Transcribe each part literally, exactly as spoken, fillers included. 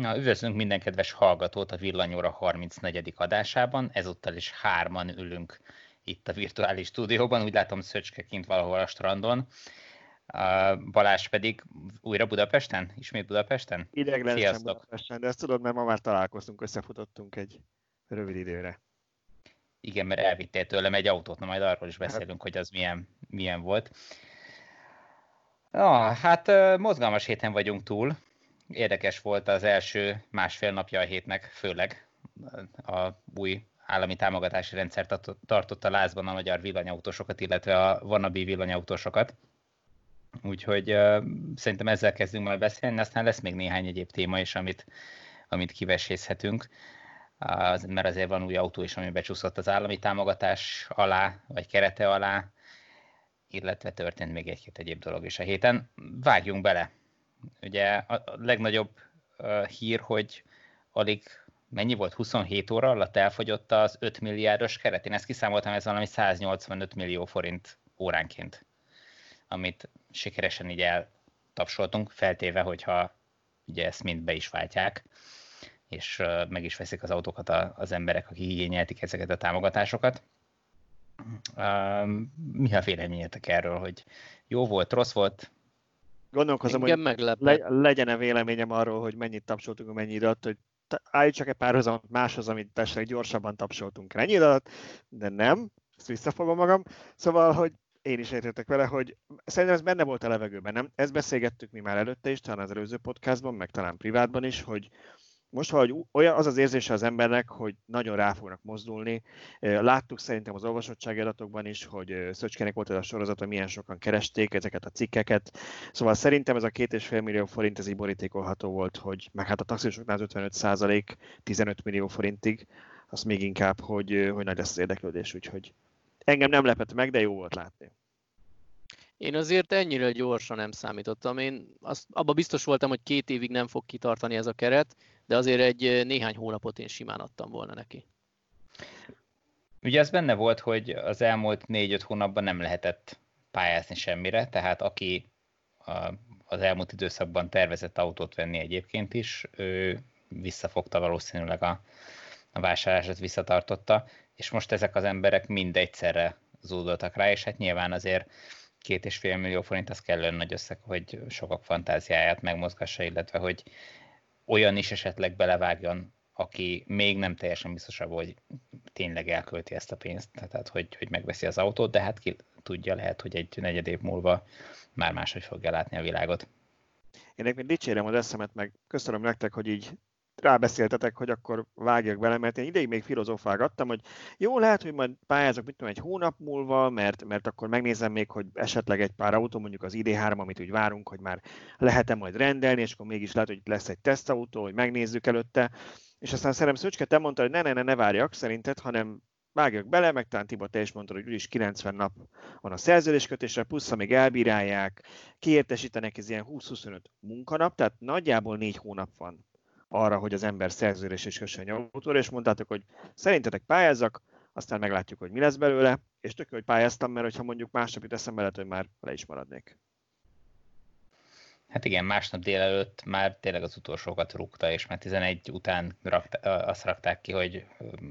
Na, üdvözlünk minden kedves hallgatót a Villanyóra harmincnegyedik adásában. Ezúttal is hárman ülünk itt a virtuális stúdióban. Úgy látom Szöcske kint valahol a strandon. Balász pedig újra Budapesten? Ismét Budapesten? Ideiglenesen Budapesten, de ezt tudod, mert ma már találkoztunk, összefutottunk egy rövid időre. Igen, mert elvittél tőlem egy autót, na majd arról is beszélünk, hát, hogy az milyen, milyen volt. Na, hát mozgalmas héten vagyunk túl. Érdekes volt az első másfél napja a hétnek, főleg a új állami támogatási rendszer tartotta lázban a magyar villanyautósokat, illetve a wannabe villanyautósokat. Úgyhogy uh, szerintem ezzel kezdünk majd beszélni, aztán lesz még néhány egyéb téma is, amit, amit kivesészhetünk, az, mert azért van új autó is, ami becsúszott az állami támogatás alá, vagy kerete alá, illetve történt még egy-két egyéb dolog is a héten. Vágjunk bele! Ugye a legnagyobb uh, hír, hogy alig mennyi volt, huszonhét óra alatt elfogyott az öt milliárdos keret. Én ezt kiszámoltam, ez valami száznyolcvanöt millió forint óránként, amit sikeresen így eltapsoltunk, feltéve, hogyha ugye ezt mind be is váltják, és uh, meg is veszik az autókat a, az emberek, akik igényeltik ezeket a támogatásokat. Uh, mi a véleményetek erről, hogy jó volt, rossz volt? Gondolkozom, igen, hogy le, legyen-e véleményem arról, hogy mennyit tapsoltunk, mennyi idő alatt, hogy állítsak-e párhuzamot máshoz, amit esetleg gyorsabban tapsoltunk ennyi idő alatt, de nem, ezt visszafogom magam. Szóval, hogy én is értettek vele, hogy szerintem ez benne volt a levegőben, nem? Ezt beszélgettük mi már előtte is, talán az előző podcastban, meg talán privátban is, hogy most valahogy olyan az az érzése az embernek, hogy nagyon rá fognak mozdulni. Láttuk szerintem az olvasottsági adatokban is, hogy Szöcskének volt ez a sorozata, milyen sokan keresték ezeket a cikkeket. Szóval szerintem ez a két és fél millió forint, ez így borítékolható volt, hogy meg hát a taxisoknál az ötvenöt százalék tizenöt millió forintig, az még inkább, hogy, hogy nagy lesz az érdeklődés, úgyhogy engem nem lepett meg, de jó volt látni. Én azért ennyire gyorsan nem számítottam. Én azt, abba biztos voltam, hogy két évig nem fog kitartani ez a keret, de azért egy néhány hónapot én simán adtam volna neki. Ugye az benne volt, hogy az elmúlt négy-öt hónapban nem lehetett pályázni semmire, tehát aki az elmúlt időszakban tervezett autót venni egyébként is, ő visszafogta valószínűleg a, a vásárlását, visszatartotta, és most ezek az emberek mind egyszerre zúdultak rá, és hát nyilván azért két és fél millió forint az kellően nagy összeg, hogy sokak fantáziáját megmozgassa, illetve hogy olyan is esetleg belevágjon, aki még nem teljesen biztos abban, hogy tényleg elkölti ezt a pénzt, tehát hogy, hogy megveszi az autót, de hát ki tudja, lehet, hogy egy negyed év múlva már máshogy fogja látni a világot. Én még dicsérem az eszemet, meg köszönöm nektek, hogy így rábeszéltetek, hogy akkor vágjak bele, mert én ideig még filozofálgattam, hogy jó, lehet, hogy majd pályázok, mit tudom, egy hónap múlva, mert, mert akkor megnézem még, hogy esetleg egy pár autó, mondjuk az i dé három, amit úgy várunk, hogy már lehet-e majd rendelni, és akkor mégis lehet, hogy lesz egy tesztautó, hogy megnézzük előtte. És aztán szerintem Szöcske, te mondtad, hogy ne, ne, ne, ne várjak szerinted, hanem vágjak bele, meg talán Tibor, te is mondtad, hogy úgyis kilencven nap van a szerződéskötésre, plusz amíg elbírálják, kiértesítenek, ez ilyen húsz-huszonöt munkanap, tehát nagyjából négy hónap van arra, hogy az ember szerződés is kössön autóra, és mondtátok, hogy szerintetek pályázzak, aztán meglátjuk, hogy mi lesz belőle, és tök, hogy pályáztam, mert hogyha mondjuk másnap itt eszembe lehet, hogy már le is maradnék. Hát igen, másnap délelőtt már tényleg az utolsókat rúgta, és már tizenegy után rakta, azt rakták ki, hogy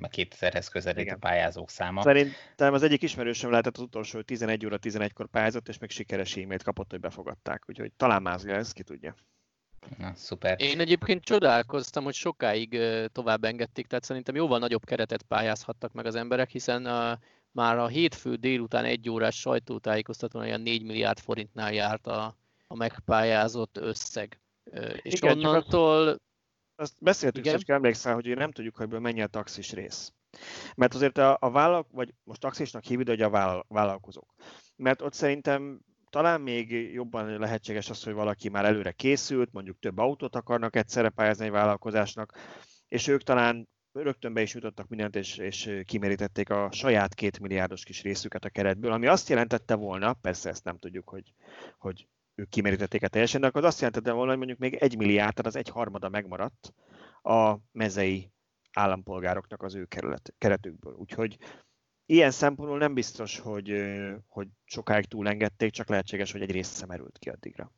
kétezerhez közelít a pályázók száma. Szerintem az egyik ismerősöm lehetett az utolsó, hogy tizenegy óra tizenegykor pályázott, és még sikeres e-mailt kapott, hogy befogadták, úgyhogy talán mázja, ez ki tudja. Na, szuper. Én egyébként csodálkoztam, hogy sokáig tovább engedték, tehát szerintem jóval nagyobb keretet pályázhattak meg az emberek, hiszen a, már a hétfő délután egy órás sajtótájékoztatón olyan négy milliárd forintnál járt a, a megpályázott összeg. És igen, onnantól... Azt, azt beszéltük, hogy emlékszel, hogy nem tudjuk, hogy mennyi a taxis rész. Mert azért a, a vállalk, vagy most taxisnak hívjuk, hogy a vállal, vállalkozók. Mert ott szerintem talán még jobban lehetséges az, hogy valaki már előre készült, mondjuk több autót akarnak egyszerre pályázni egy vállalkozásnak, és ők talán rögtön be is jutottak mindent, és, és kimerítették a saját két milliárdos kis részüket a keretből, ami azt jelentette volna, persze ezt nem tudjuk, hogy, hogy ők kimerítették-e teljesen, de akkor azt jelentette volna, hogy mondjuk még egy milliárd, tehát az egy harmada megmaradt a mezei állampolgároknak az ő kerület, keretükből. Úgyhogy ilyen szempontból nem biztos, hogy, hogy sokáig túlengedték, csak lehetséges, hogy egy része merült ki addigra.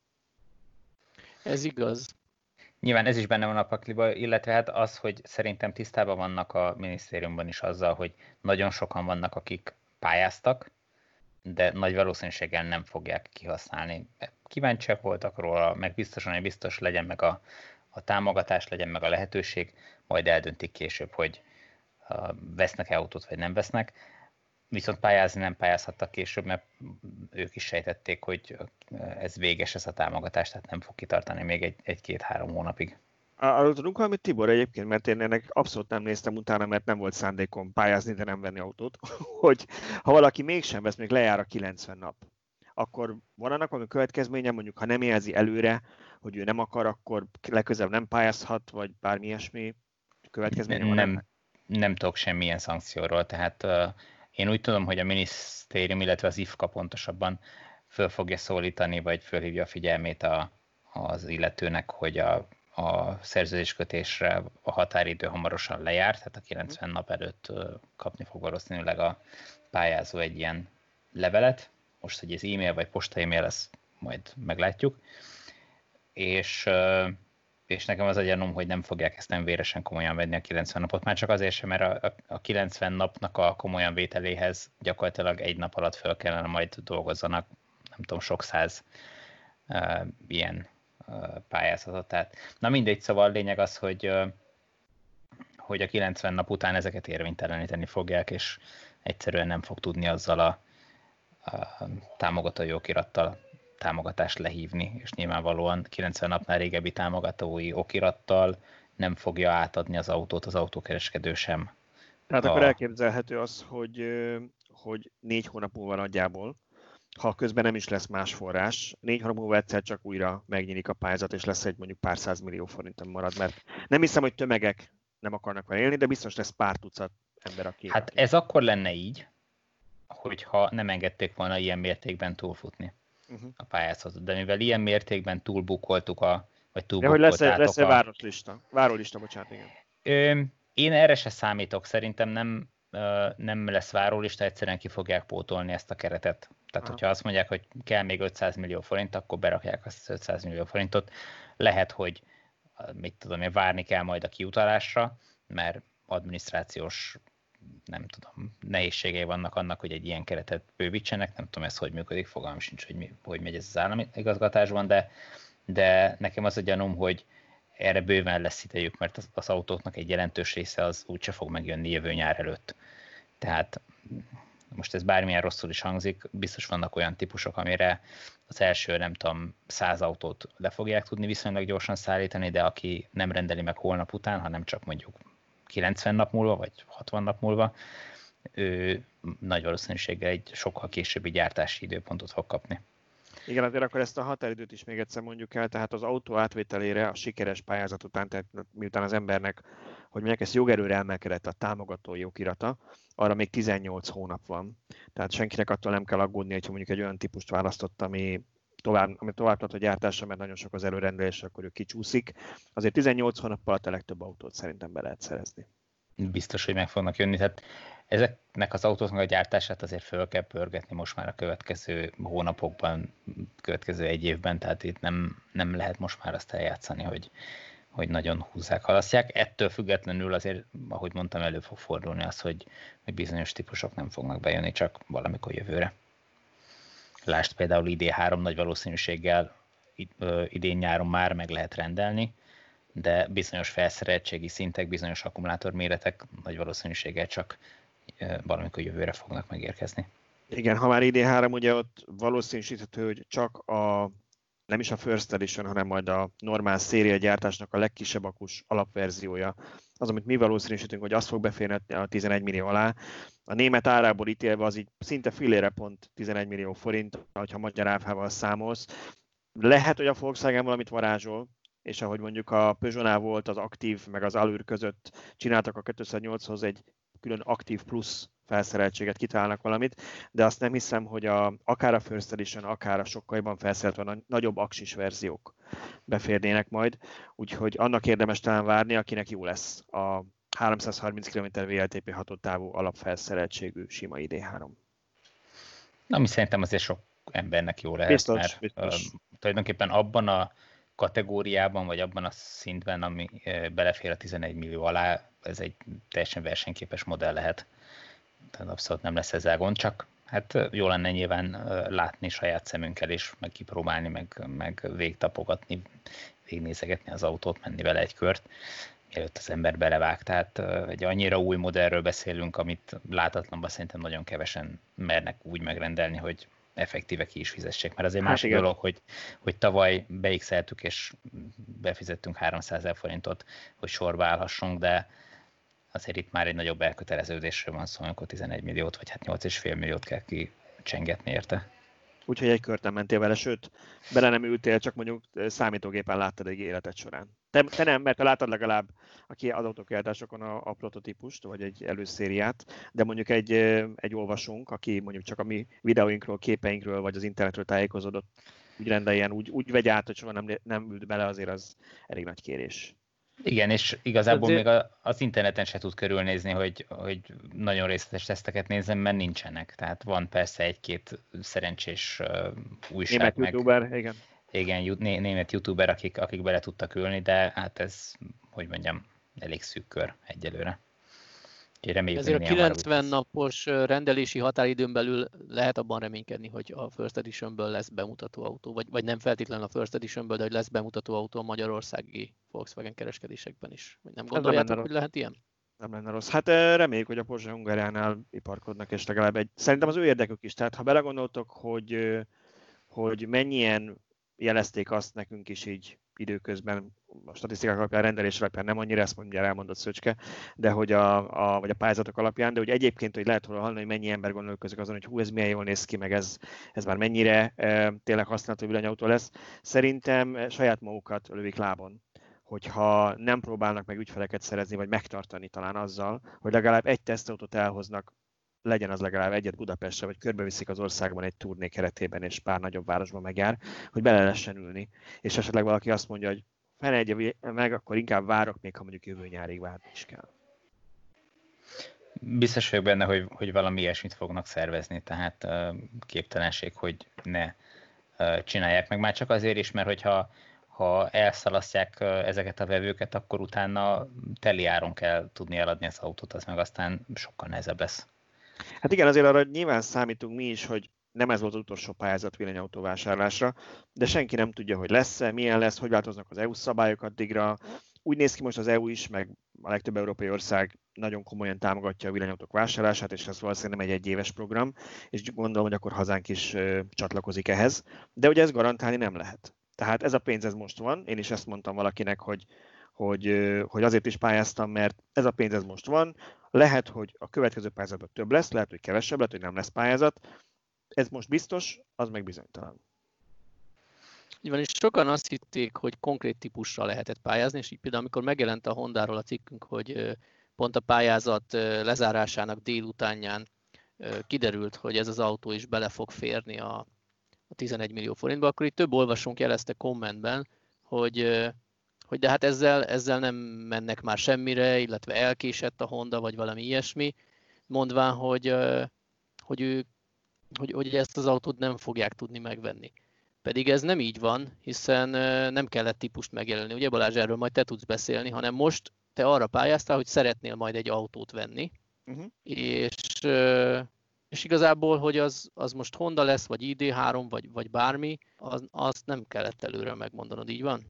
Ez igaz. Nyilván ez is benne van a pakliba, illetve hát az, hogy szerintem tisztában vannak a minisztériumban is azzal, hogy nagyon sokan vannak, akik pályáztak, de nagy valószínűséggel nem fogják kihasználni. Kíváncsiak voltak róla, meg biztosan, hogy biztos legyen meg a, a támogatás, legyen meg a lehetőség, majd eldöntik később, hogy vesznek-e autót, vagy nem vesznek. Viszont pályázni nem pályázhattak később, mert ők is sejtették, hogy ez véges, ez a támogatás, tehát nem fog kitartani még egy, egy-két-három hónapig. Arról tudunk valamit, Tibor, egyébként, mert én ennek abszolút nem néztem utána, mert nem volt szándékom pályázni, de nem venni autót, hogy ha valaki mégsem vesz, még lejár a kilencven nap, akkor van annak valami következménye, mondjuk ha nem jelzi előre, hogy ő nem akar, akkor legközelebb nem pályázhat, vagy bármi ilyesmi következménye van? Nem, nem tudok semmilyen szankcióról, tehát uh, én úgy tudom, hogy a minisztérium, illetve az i ef ká á pontosabban föl fogja szólítani, vagy fölhívja a figyelmét a, az illetőnek, hogy a a szerződéskötésre a határidő hamarosan lejár, tehát a kilencven nap előtt kapni fog valószínűleg a pályázó egy ilyen levelet. Most, hogy ez e-mail vagy posta e-mail, ezt majd meglátjuk. És, és nekem az a gyanúm, hogy nem fogják ezt nem véresen komolyan venni a kilencven napot, már csak azért sem, mert a, a kilencven napnak a komolyan vételéhez gyakorlatilag egy nap alatt föl kellene majd dolgozzanak, nem tudom, sok száz uh, ilyen pályázatot. Tehát, na mindegy, szóval a lényeg az, hogy, hogy a kilencven nap után ezeket érvényteleníteni fogják, és egyszerűen nem fog tudni azzal a, a támogatói okirattal támogatást lehívni, és nyilvánvalóan kilencven napnál régebbi támogatói okirattal nem fogja átadni az autót az autókereskedő sem. Tehát a... akkor elképzelhető az, hogy, hogy négy hónap múlva nagyjából, ha közben nem is lesz más forrás, négy hónap múlva egyszer csak újra megnyílik a pályázat, és lesz egy mondjuk pár százmillió forinton marad, mert nem hiszem, hogy tömegek nem akarnak vele élni, de biztos lesz pár tucat ember, aki... Hát aki. Ez akkor lenne így, hogyha nem engedték volna ilyen mértékben túlfutni uh-huh. a pályázatot. De mivel ilyen mértékben túlbukoltuk a... Vagy túlbukoltátok de hogy lesz-e a... várólista? Várólista, bocsánat, igen. Ö, én erre se számítok, szerintem nem... nem lesz várólista, egyszerűen ki fogják pótolni ezt a keretet. Tehát, aha. hogyha azt mondják, hogy kell még ötszáz millió forint, akkor berakják azt ötszáz millió forintot. Lehet, hogy mit tudom én, várni kell majd a kiutalásra, mert adminisztrációs, nem tudom, nehézségei vannak annak, hogy egy ilyen keretet bővítsenek. Nem tudom, ez hogy működik, fogalmam sincs, hogy, mi, hogy megy ez az állami igazgatásban, de, de nekem az a gyanúm, hogy erre bőven lesz idejük, mert az, az autóknak egy jelentős része az úgyse fog megjönni jövő nyár előtt. Tehát most ez bármilyen rosszul is hangzik, biztos vannak olyan típusok, amire az első, nem tudom, száz autót le fogják tudni viszonylag gyorsan szállítani, de aki nem rendeli meg holnap után, hanem csak mondjuk kilencven nap múlva, vagy hatvan nap múlva, ő nagy valószínűséggel egy sokkal későbbi gyártási időpontot fog kapni. Igen, azért akkor ezt a határidőt is még egyszer mondjuk el, tehát az autó átvételére a sikeres pályázat után, tehát miután az embernek, hogy mondják, ezt jogerőre emelkedett a támogatói okirata, arra még tizennyolc hónap van. Tehát senkinek attól nem kell aggódni, hogyha mondjuk egy olyan típust választott, ami tovább, ami tovább tart a gyártásra, mert nagyon sok az előrendelés, akkor ő kicsúszik. Azért tizennyolc hónap alatt a legtöbb autót szerintem be lehet szerezni. Biztos, hogy meg fognak jönni, tehát ezeknek az autóknak a gyártását azért föl kell pörgetni most már a következő hónapokban, következő egy évben, tehát itt nem, nem lehet most már azt eljátszani, hogy, hogy nagyon húzzák, halasztják. Ettől függetlenül azért, ahogy mondtam, elő fog fordulni az, hogy, hogy bizonyos típusok nem fognak bejönni, csak valamikor jövőre. Lásd például I D három nagy valószínűséggel idén-nyáron már meg lehet rendelni, de bizonyos felszereltségi szintek, bizonyos akkumulátor méretek nagy valószínűséggel csak valamikor jövőre fognak megérkezni. Igen, ha már I D három, ugye ott valószínűsíthető, hogy csak a, nem is a First Edition, hanem majd a normál széria gyártásnak a legkisebb akus alapverziója. Az, amit mi valószínűsítünk, hogy az fog beférni a tizenegy millió alá. A német árából ítélve az így szinte filére pont tizenegy millió forint, ha magyar áfával számolsz. Lehet, hogy a Volkswagen valamit varázsol, és ahogy mondjuk a Peugeot-nál volt az aktív, meg az Allure között csináltak a kétszáznyolchoz egy külön aktív plusz felszereltséget, kitalálnak valamit, de azt nem hiszem, hogy a, akár a First Edition, akár a sokkal jobban felszerelt, nagyobb aksis verziók beférnének majd, úgyhogy annak érdemes talán várni, akinek jó lesz a háromszázharminc kilométer vé el té pé hatótávú alapfelszereltségű sima I D három. Na, mi szerintem azért sok embernek jó lehet, biztos, mert biztos. Uh, tulajdonképpen abban a kategóriában, vagy abban a szintben, ami belefér a tizenegy millió alá, ez egy teljesen versenyképes modell lehet. Tehát abszolút nem lesz ezzel gond, csak hát jó lenne nyilván látni saját szemünkkel, és meg kipróbálni, meg, meg végtapogatni, végnézegetni az autót, menni vele egy kört, mielőtt az ember belevág. Tehát egy annyira új modellről beszélünk, amit látatlanban szerintem nagyon kevesen mernek úgy megrendelni, hogy effektíve ki is fizessék. Mert az egy hát másik igen. dolog, hogy, hogy tavaly beixeltük, és befizettünk háromszázezer forintot, hogy sorba állhassunk, de azért itt már egy nagyobb elköteleződésről van szó, amikor tizenegy milliót, vagy hát nyolc egész öt milliót kell kicsengetni érte. Úgyhogy egy kört nem mentél vele, sőt, bele nem ültél, csak mondjuk számítógépen láttad egy életed során. Te, te nem, mert te láttad legalább az autókiadásokon a, a prototípust, vagy egy előszériát, de mondjuk egy, egy olvasónk, aki mondjuk csak a mi videóinkról, képeinkről, vagy az internetről tájékozódott, úgy rendeljen, úgy, úgy vegy át, hogy soha nem, nem ült bele, azért az elég nagy kérés. Igen, és igazából még az interneten se tud körülnézni, hogy, hogy nagyon részletes teszteket nézem, mert nincsenek. Tehát van persze egy-két szerencsés újság. Német meg, youtuber, igen. Igen, német youtuber, akik, akik bele tudtak ülni, de hát ez, hogy mondjam, elég szűk kör egyelőre. Reméljük, ezért a kilencven napos rendelési határidőn belül lehet abban reménykedni, hogy a First Editionből lesz bemutató autó, vagy, vagy nem feltétlenül a First Editionből, de hogy lesz bemutató autó a magyarországi Volkswagen kereskedésekben is. Nem gondoljátok, hogy lehet ilyen? Nem lenne rossz. Hát reméljük, hogy a Porsche-Hungarijánál iparkodnak, és legalább egy... Szerintem az ő érdekük is. Tehát ha belegondoltok, hogy, hogy mennyien jelezték azt nekünk is így időközben, a statisztikák alapján, rendelés alapján nem annyira, ezt mondja, elmondott Szöcske, de hogy a, a, vagy a pályázatok alapján, de hogy egyébként, hogy lehet hol hallani, hogy mennyi ember gondolkozik azon, hogy hú, ez milyen jól néz ki, meg ez, ez már mennyire e, tényleg használható villanyautó lesz. Szerintem saját magukat lövik lábon, hogyha nem próbálnak meg ügyfeleket szerezni, vagy megtartani talán azzal, hogy legalább egy tesztautót elhoznak, legyen az legalább egyet Budapestre, vagy körbeviszik az országban egy turné keretében, és pár nagyobb városban megjár, hogy bele lehessen ülni. És esetleg valaki azt mondja, hogy fene meg, akkor inkább várok, még ha mondjuk jövő nyárig várni is kell. Biztos vagyok benne, hogy, hogy valami ilyesmit fognak szervezni, tehát képtelenség, hogy ne csinálják meg. Már csak azért is, mert hogyha ha elszalasztják ezeket a vevőket, akkor utána teli áron kell tudni eladni az autót, az meg aztán sokkal nehezebb lesz. Hát igen, azért arra nyilván számítunk mi is, hogy nem ez volt az utolsó pályázat villanyautó vásárlásra, de senki nem tudja, hogy lesz-e, milyen lesz, hogy változnak az é u szabályok addigra. Úgy néz ki most az é u is, meg a legtöbb európai ország nagyon komolyan támogatja a villanyautók vásárlását, és ez valószínűleg nem egy egyéves program, és gondolom, hogy akkor hazánk is ö, csatlakozik ehhez. De ugye ezt garantálni nem lehet. Tehát ez a pénz, ez most van. Én is ezt mondtam valakinek, hogy, hogy, ö, hogy azért is pályáztam, mert ez a pénz, ez most van. Lehet, hogy a következő pályázatban több lesz, lehet, hogy kevesebb, lehet, hogy nem lesz pályázat. Ez most biztos, az meg bizonytalan. Így van, és sokan azt hitték, hogy konkrét típusra lehetett pályázni, és így például amikor megjelent a Hondáról a cikkünk, hogy pont a pályázat lezárásának délutánján kiderült, hogy ez az autó is bele fog férni a tizenegy millió forintba, akkor itt több olvasónk jelezte kommentben, hogy, hogy de hát ezzel, ezzel nem mennek már semmire, illetve elkésett a Honda, vagy valami ilyesmi, mondván, hogy, hogy ők Hogy, hogy ezt az autót nem fogják tudni megvenni. Pedig ez nem így van, hiszen nem kellett típust megjelölni. Ugye Balázs, erről majd te tudsz beszélni, hanem most te arra pályáztál, hogy szeretnél majd egy autót venni, uh-huh. és, és igazából, hogy az, az most Honda lesz, vagy i dé három, vagy, vagy bármi, az, azt nem kellett előre megmondanod, így van?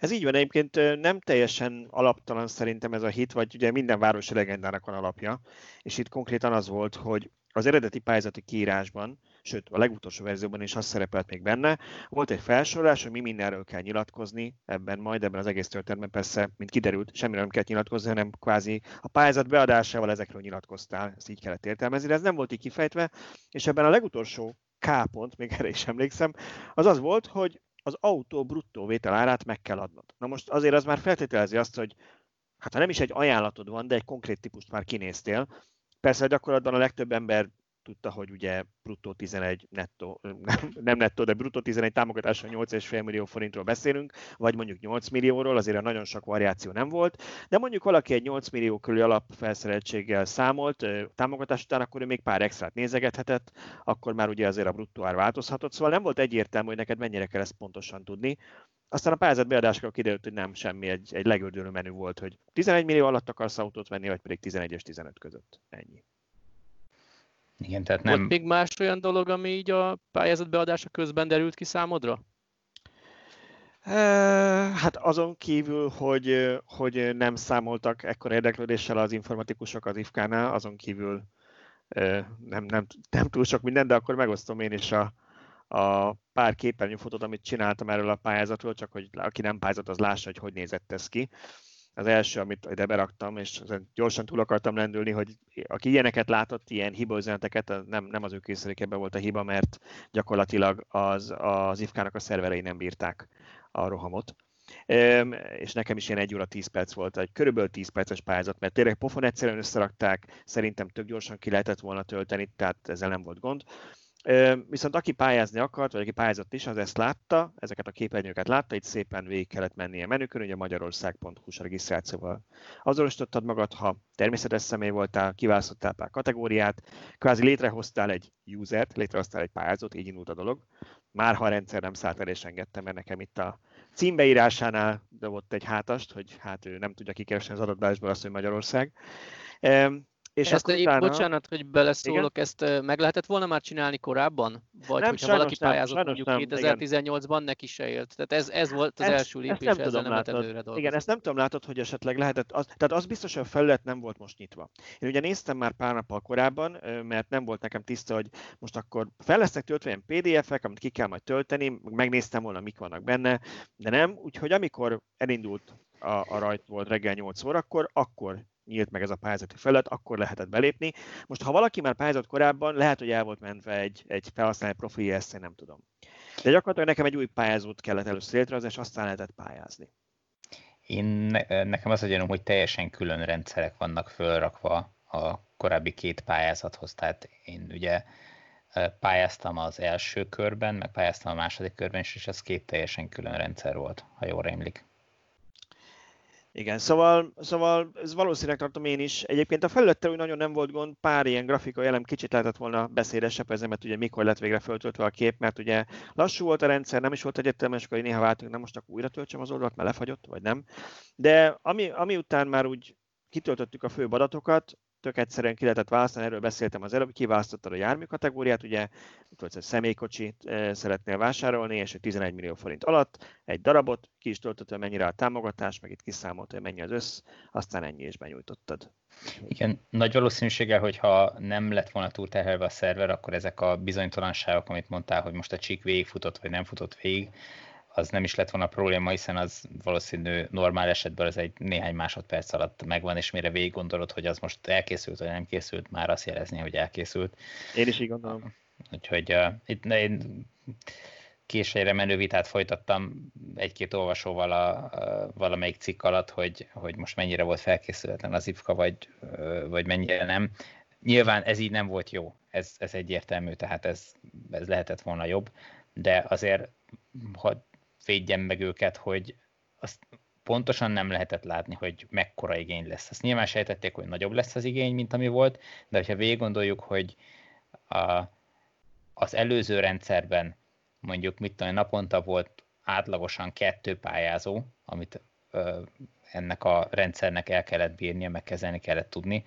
Ez így van, egyébként nem teljesen alaptalan szerintem ez a hit, vagy ugye minden városi legendának van alapja, és itt konkrétan az volt, hogy az eredeti pályázati kiírásban, sőt a legutolsó verzióban is az szerepelt még benne, volt egy felsorolás, hogy mi mindenről kell nyilatkozni, ebben majd ebben az egész történetben persze, mint kiderült, semmiről nem kell nyilatkozni, hanem kvázi a pályázat beadásával ezekről nyilatkoztál, ezt így kellett értelmezni, de ez nem volt így kifejtve, és ebben a legutolsó K pont, még erre is emlékszem, az az volt, hogy az autó bruttó vételárát meg kell adnod. Na most azért az már feltételezi azt, hogy hát ha nem is egy ajánlatod van, de egy konkrét típust már kinéztél. Persze a gyakorlatban a legtöbb ember tudta, hogy ugye bruttó tizenegy nettó, nem nettó, de bruttó tizenegy támogatással nyolc egész öt millió forintról beszélünk, vagy mondjuk nyolc millióról, azért a nagyon sok variáció nem volt, de mondjuk valaki egy nyolc millió körüli alapfelszereltséggel számolt támogatás után, akkor ő még pár extrát nézegethetett, akkor már ugye azért a bruttó ár változhatott, szóval nem volt egyértelmű, hogy neked mennyire kell ezt pontosan tudni. Aztán a pályázat beadáskor kiderült, hogy nem semmi, egy, egy legördülő menü volt, hogy tizenegy millió alatt akarsz autót venni, vagy pedig tizenegy és tizenöt között. Ennyi. Igen, tehát nem... Volt még más olyan dolog, ami így a pályázat beadása közben derült ki számodra? Hát azon kívül, hogy, hogy nem számoltak ekkora érdeklődéssel az informatikusok az i ef ká-nál, azon kívül nem, nem, nem túl sok minden, de akkor megosztom én is a a pár képernyőfotót, amit csináltam erről a pályázatról, csak hogy aki nem pályázott, az lássa, hogy hogy nézett ez ki. Az első, amit ide beraktam, és gyorsan túl akartam lendülni, hogy aki ilyeneket látott, ilyen hibaüzeneteket, nem, nem az ő készülékében volt a hiba, mert gyakorlatilag az, az i ef ká-nak a szerverei nem bírták a rohamot. És nekem is ilyen egy óra tíz perc volt, egy körülbelül tíz perces pályázat, mert tényleg pofon egyszerűen összerakták, szerintem tök gyorsan ki lehetett volna tölteni, tehát ezzel nem volt gond. Viszont aki pályázni akart, vagy aki pályázott is, az ezt látta, ezeket a képernyőket látta, itt szépen végig kellett mennie a menükön, ugye magyarország pont hu-s regisztrációval azonosítottad magad, ha természetes személy voltál, kiválasztottál pár kategóriát, kvázi létrehoztál egy usert, létrehoztál egy pályázót, így indult a dolog. Már ha a rendszer nem szállt el, és engedtem, mert nekem itt a címbeírásánál dobott egy hátast, hogy hát ő nem tudja kikeresni az adatbázisból azt, hogy Magyarország. És ezt, utána... Bocsánat, hogy beleszólok, igen? Ezt meg lehetett volna már csinálni korábban? Vagy nem, hogyha valaki pályázott nem, mondjuk kétezer-tizennyolcban, neki se élt. Tehát ez, ez volt az ezt, első lépés, ezzel nem lehet előre dolgozni. Igen, ezt nem tudom, látod, hogy esetleg lehetett. Az, tehát az biztos, hogy a felület nem volt most nyitva. Én ugye néztem már pár nappal korábban, mert nem volt nekem tiszta, hogy most akkor fel lesznek töltve ilyen pé dé ef-ek, amit ki kell majd tölteni, megnéztem volna, mik vannak benne, de nem. Úgyhogy amikor elindult a, a rajt volt reggel nyolc órakor, akkor nyílt meg ez a pályázati felület, akkor lehetett belépni. Most, ha valaki már pályázott korábban, lehet, hogy el volt mentve egy, egy felhasználó profilja, ezt én nem tudom. De gyakorlatilag nekem egy új pályázót kellett először létrehozni, és aztán lehetett pályázni. Én, nekem az a gyanúm, hogy teljesen külön rendszerek vannak fölrakva a korábbi két pályázathoz. Tehát én ugye pályáztam az első körben, meg pályáztam a második körben, és ez két teljesen külön rendszer volt, ha jól rémlik. Igen, szóval, szóval ez valószínűleg tartom én is. Egyébként a felülettel úgy nagyon nem volt gond, pár ilyen grafikai elem kicsit lehetett volna beszédesebb, ezért, mert ugye mikor lett végre föltöltve a kép, mert ugye lassú volt a rendszer, nem is volt egyetemes, hogy néha váltunk, nem most akkor újra töltsem az oldalt, mert lefagyott, vagy nem. De ami, ami után már úgy kitöltöttük a főbb adatokat, tök egyszerűen ki lehetett választani, erről beszéltem az előbb, kiválasztottad a jármű kategóriát, ugye tudsz egy személykocsit szeretnél vásárolni, és tizenegy millió forint alatt egy darabot, ki is töltötted, mennyire a támogatás, meg itt kiszámoltad, hogy mennyi az össz, aztán ennyi is benyújtottad. Igen, nagy valószínűséggel, hogyha nem lett volna túlterhelve a szerver, akkor ezek a bizonytalanságok, amit mondtál, hogy most a csík végigfutott, vagy nem futott végig, az nem is lett volna probléma, hiszen az valószínű normál esetben az egy néhány másodperc alatt megvan, és mire végig gondolod, hogy az most elkészült, vagy nem készült, már azt jelezni, hogy elkészült. Én is így gondolom. Úgyhogy uh, itt én későre menő vitát folytattam egy-két olvasóval a, a, valamelyik cikk alatt, hogy, hogy most mennyire volt felkészületlen az i ef ká, vagy, vagy mennyire nem. Nyilván ez így nem volt jó, ez, ez egyértelmű, tehát ez, ez lehetett volna jobb, de azért, ha védjem meg őket, hogy azt pontosan nem lehetett látni, hogy mekkora igény lesz. Azt nyilván sejtették, hogy nagyobb lesz az igény, mint ami volt, de ha végig gondoljuk, hogy a, az előző rendszerben mondjuk mit tudom, naponta volt átlagosan kettő pályázó, amit ö, ennek a rendszernek el kellett bírnia, meg kezelni kellett tudni,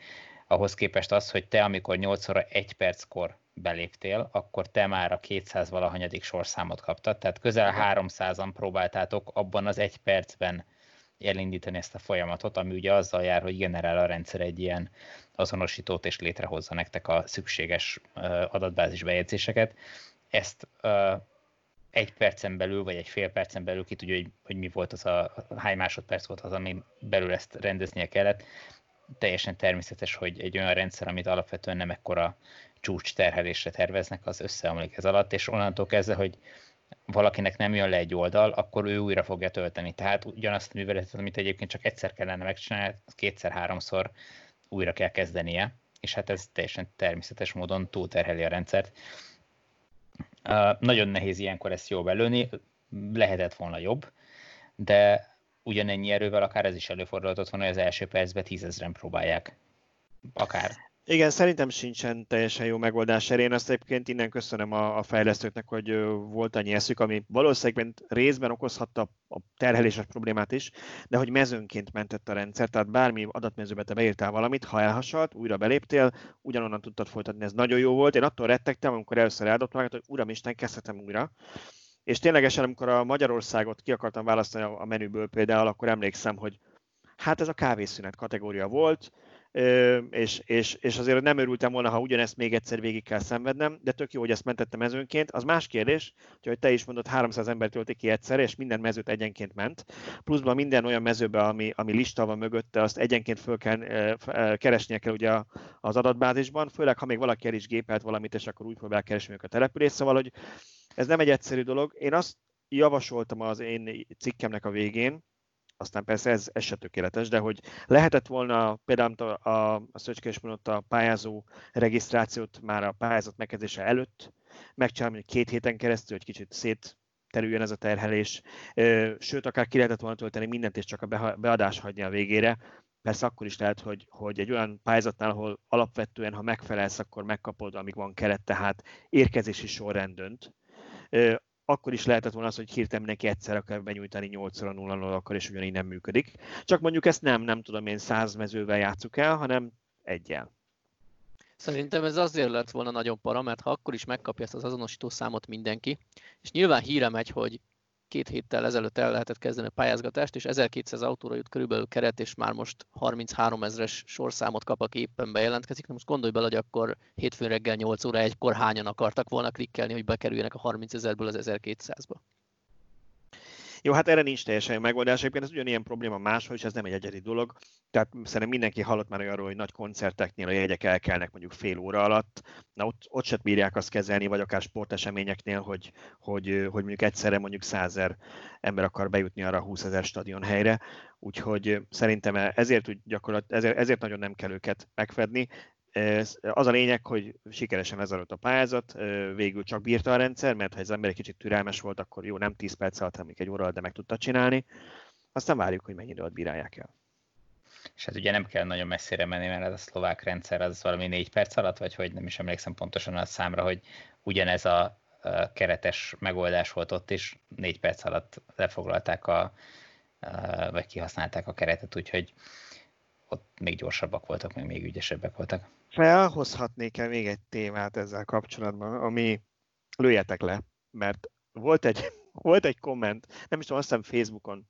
ahhoz képest az, hogy te, amikor nyolc óra egy perckor beléptél, akkor te már a kétszáz valahanyadik sorszámot kaptad, tehát közel háromszázan próbáltátok abban az egy percben elindítani ezt a folyamatot, ami ugye azzal jár, hogy generál a rendszer egy ilyen azonosítót, és létrehozza nektek a szükséges adatbázis bejegyzéseket. Ezt uh, egy percen belül, vagy egy fél percen belül ki tudja, hogy, hogy mi volt az a, hány másodperc volt az, amin belül ezt rendeznie kellett. Teljesen természetes, hogy egy olyan rendszer, amit alapvetően nem ekkora csúcs terhelésre terveznek, az összeomlik ez alatt, és onnantól kezdve, hogy valakinek nem jön le egy oldal, akkor ő újra fogja tölteni. Tehát ugyanazt a műveletet, amit egyébként csak egyszer kellene megcsinálni, kétszer-háromszor újra kell kezdenie, és hát ez teljesen természetes módon túlterheli a rendszert. Uh, nagyon nehéz ilyenkor ezt jól belőni, lehetett volna jobb, de ugyanennyi erővel akár ez is előfordulhatott volna, hogy az első percben tízezren próbálják. Akár. Igen, szerintem sincsen teljesen jó megoldás erre. Én azt egyébként innen köszönöm a, a fejlesztőknek, hogy volt annyi eszük, ami valószínűleg részben okozhatta a terheléses problémát is, de hogy mezőnként mentett a rendszer, tehát bármi adatmezőbe te beírtál valamit, ha elhasalt, újra beléptél, ugyanonnan tudtad folytatni, ez nagyon jó volt. Én attól rettegtem, amikor először eldobtam magát, hogy uramisten, kezdhetem újra. És ténylegesen, amikor a Magyarországot ki akartam választani a menüből például, akkor emlékszem, hogy hát ez a kávészünet kategória volt, és, és, és azért nem örültem volna, ha ugyanezt még egyszer végig kell szenvednem, de tök jó, hogy ezt mentettem mezőnként. Az más kérdés, hogy te is mondod, háromszáz embert töltik ki egyszerre, és minden mezőt egyenként ment. Pluszban minden olyan mezőbe, ami, ami lista van mögötte, azt egyenként föl kell, keresnie kell ugye az adatbázisban, főleg, ha még valaki el is gépelt valamit, és akkor úgy próbál keresni a település, szóval, hogy ez nem egy egyszerű dolog. Én azt javasoltam az én cikkemnek a végén, aztán persze ez, ez se tökéletes, de hogy lehetett volna például a, a, a Szöcske is mondott, a pályázó regisztrációt már a pályázat megkezdése előtt megcsinálni két héten keresztül, hogy kicsit szétterüljön ez a terhelés, sőt, akár ki lehetett volna tölteni mindent, és csak a beadás hagyni a végére. Persze akkor is lehet, hogy, hogy egy olyan pályázatnál, ahol alapvetően, ha megfelelsz, akkor megkapod, amíg van keret, tehát érkezési sorrend dönt. Akkor is lehetett volna az, hogy hirtelen mindenki egyszer akar benyújtani nyolcszor nulla nulla, akkor is ugyanígy nem működik. Csak mondjuk ezt nem, nem tudom én száz mezővel játsszuk el, hanem egyel. Szerintem ez azért lett volna nagyon para, mert ha akkor is megkapja ezt az azonosító számot mindenki, és nyilván híre megy, hogy két héttel ezelőtt el lehetett kezdeni a pályázgatást, és ezerkétszáz autóra jut körülbelül keret, és már most harminchárom ezres sorszámot kap, aki éppen bejelentkezik. Na most gondolj bele, hogy akkor hétfőn reggel nyolc óra egykor hányan akartak volna klikkelni, hogy bekerüljenek a harmincezerből az ezerkétszázba. Jó, hát erre nincs teljesen megoldás, egyébként ez ugyanilyen probléma máshol, és ez nem egy egyedi dolog. Tehát szerintem mindenki hallott már olyanról, hogy nagy koncerteknél a jegyek elkelnek mondjuk fél óra alatt. Na ott, ott se bírják azt kezelni, vagy akár sporteseményeknél, hogy, hogy, hogy mondjuk egyszerre mondjuk százezer ember akar bejutni arra a húszezer stadion helyre. Úgyhogy szerintem ezért, úgy gyakorlatilag, ezért, ezért nagyon nem kell őket megfedni. Az a lényeg, hogy sikeresen lezárult a pályázat, végül csak bírta a rendszer, mert ha az ember egy kicsit türelmes volt, akkor jó, nem tíz perc alatt, hanem egy óra alatt, de meg tudta csinálni. Aztán várjuk, hogy mennyi időt bírálják el. És hát ugye nem kell nagyon messzire menni, mert a szlovák rendszer az valami négy perc alatt, vagy hogy nem is emlékszem pontosan a számra, hogy ugyanez a keretes megoldás volt ott is, négy perc alatt lefoglalták, a, vagy kihasználták a keretet, úgyhogy ott még gyorsabbak voltak, meg még ügyesebbek voltak. Felhozhatnék-e még egy témát ezzel kapcsolatban, ami lőjetek le, mert volt egy, volt egy komment, nem is tudom, azt hiszem Facebookon,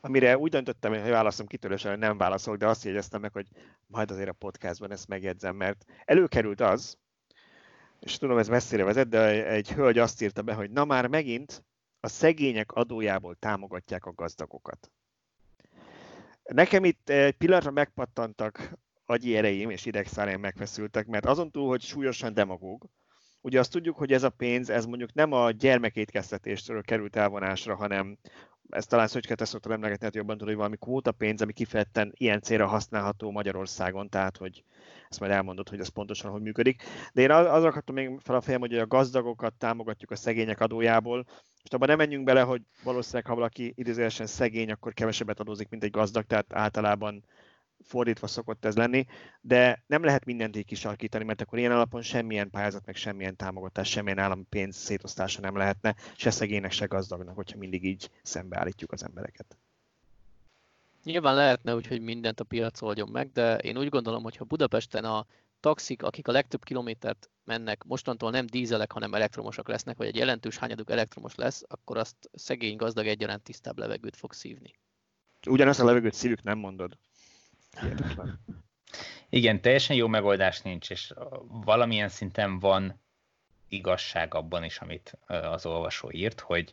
amire úgy döntöttem, hogy válaszom kitörősen, hogy nem válaszol, de azt jegyeztem meg, hogy majd azért a podcastban ezt megjegyzem, mert előkerült az, és tudom, ez messzire vezet, de egy hölgy azt írta be, hogy na már megint a szegények adójából támogatják a gazdagokat. Nekem itt egy pillanatra megpattantak agyi ereim, és idegszálaim megfeszültek, mert azon túl, hogy súlyosan demagóg, ugye azt tudjuk, hogy ez a pénz, ez mondjuk nem a gyermekétkeztetéstől került elvonásra, hanem ezt talán Szöcske te szoktad emlegetni, hát jobban tudod, hogy valami kvóta pénz, ami kifejezetten ilyen célra használható Magyarországon, tehát hogy ezt majd elmondod, hogy ez pontosan hogy működik. De én azra akartam még fel a fejem, hogy a gazdagokat támogatjuk a szegények adójából, és abban nem menjünk bele, hogy valószínűleg, ha valaki idézőjelesen szegény, akkor kevesebbet adózik, mint egy gazdag, tehát általában fordítva szokott ez lenni, de nem lehet mindent így kisarkítani, mert akkor ilyen alapon semmilyen pályázat, meg semmilyen támogatás, semmilyen állami pénz szétosztása nem lehetne, se szegénynek, se gazdagnak, hogyha mindig így szembeállítjuk az embereket. Nyilván lehetne úgy, hogy mindent a piac oldjon meg, de én úgy gondolom, hogy ha Budapesten a taxik, akik a legtöbb kilométert mennek, mostantól nem dízelek, hanem elektromosak lesznek, vagy egy jelentős hányaduk elektromos lesz, akkor azt szegény gazdag egyaránt tisztább levegőt fog szívni. Ugyanazt a levegőt szívük, nem mondod? Érdeklen. Igen, teljesen jó megoldás nincs, és valamilyen szinten van igazság abban is, amit az olvasó írt, hogy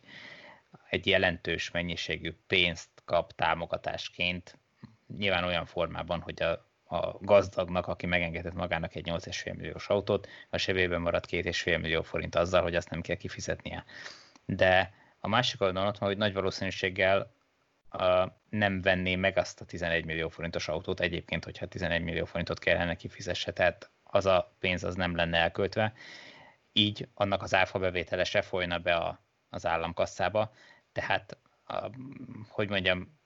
egy jelentős mennyiségű pénzt kap támogatásként, nyilván olyan formában, hogy a a gazdagnak, aki megengedett magának egy nyolc egész öt milliós autót, a sebében maradt két egész öt millió forint azzal, hogy azt nem kell kifizetnie. De a másik oldalon ott van, hogy nagy valószínűséggel uh, nem venné meg azt a tizenegy millió forintos autót, egyébként, hogyha tizenegy millió forintot kellene kifizesse, tehát az a pénz az nem lenne elköltve, így annak az áfa bevétele se folyna be a, az államkasszába, tehát, a, hogy mondjam,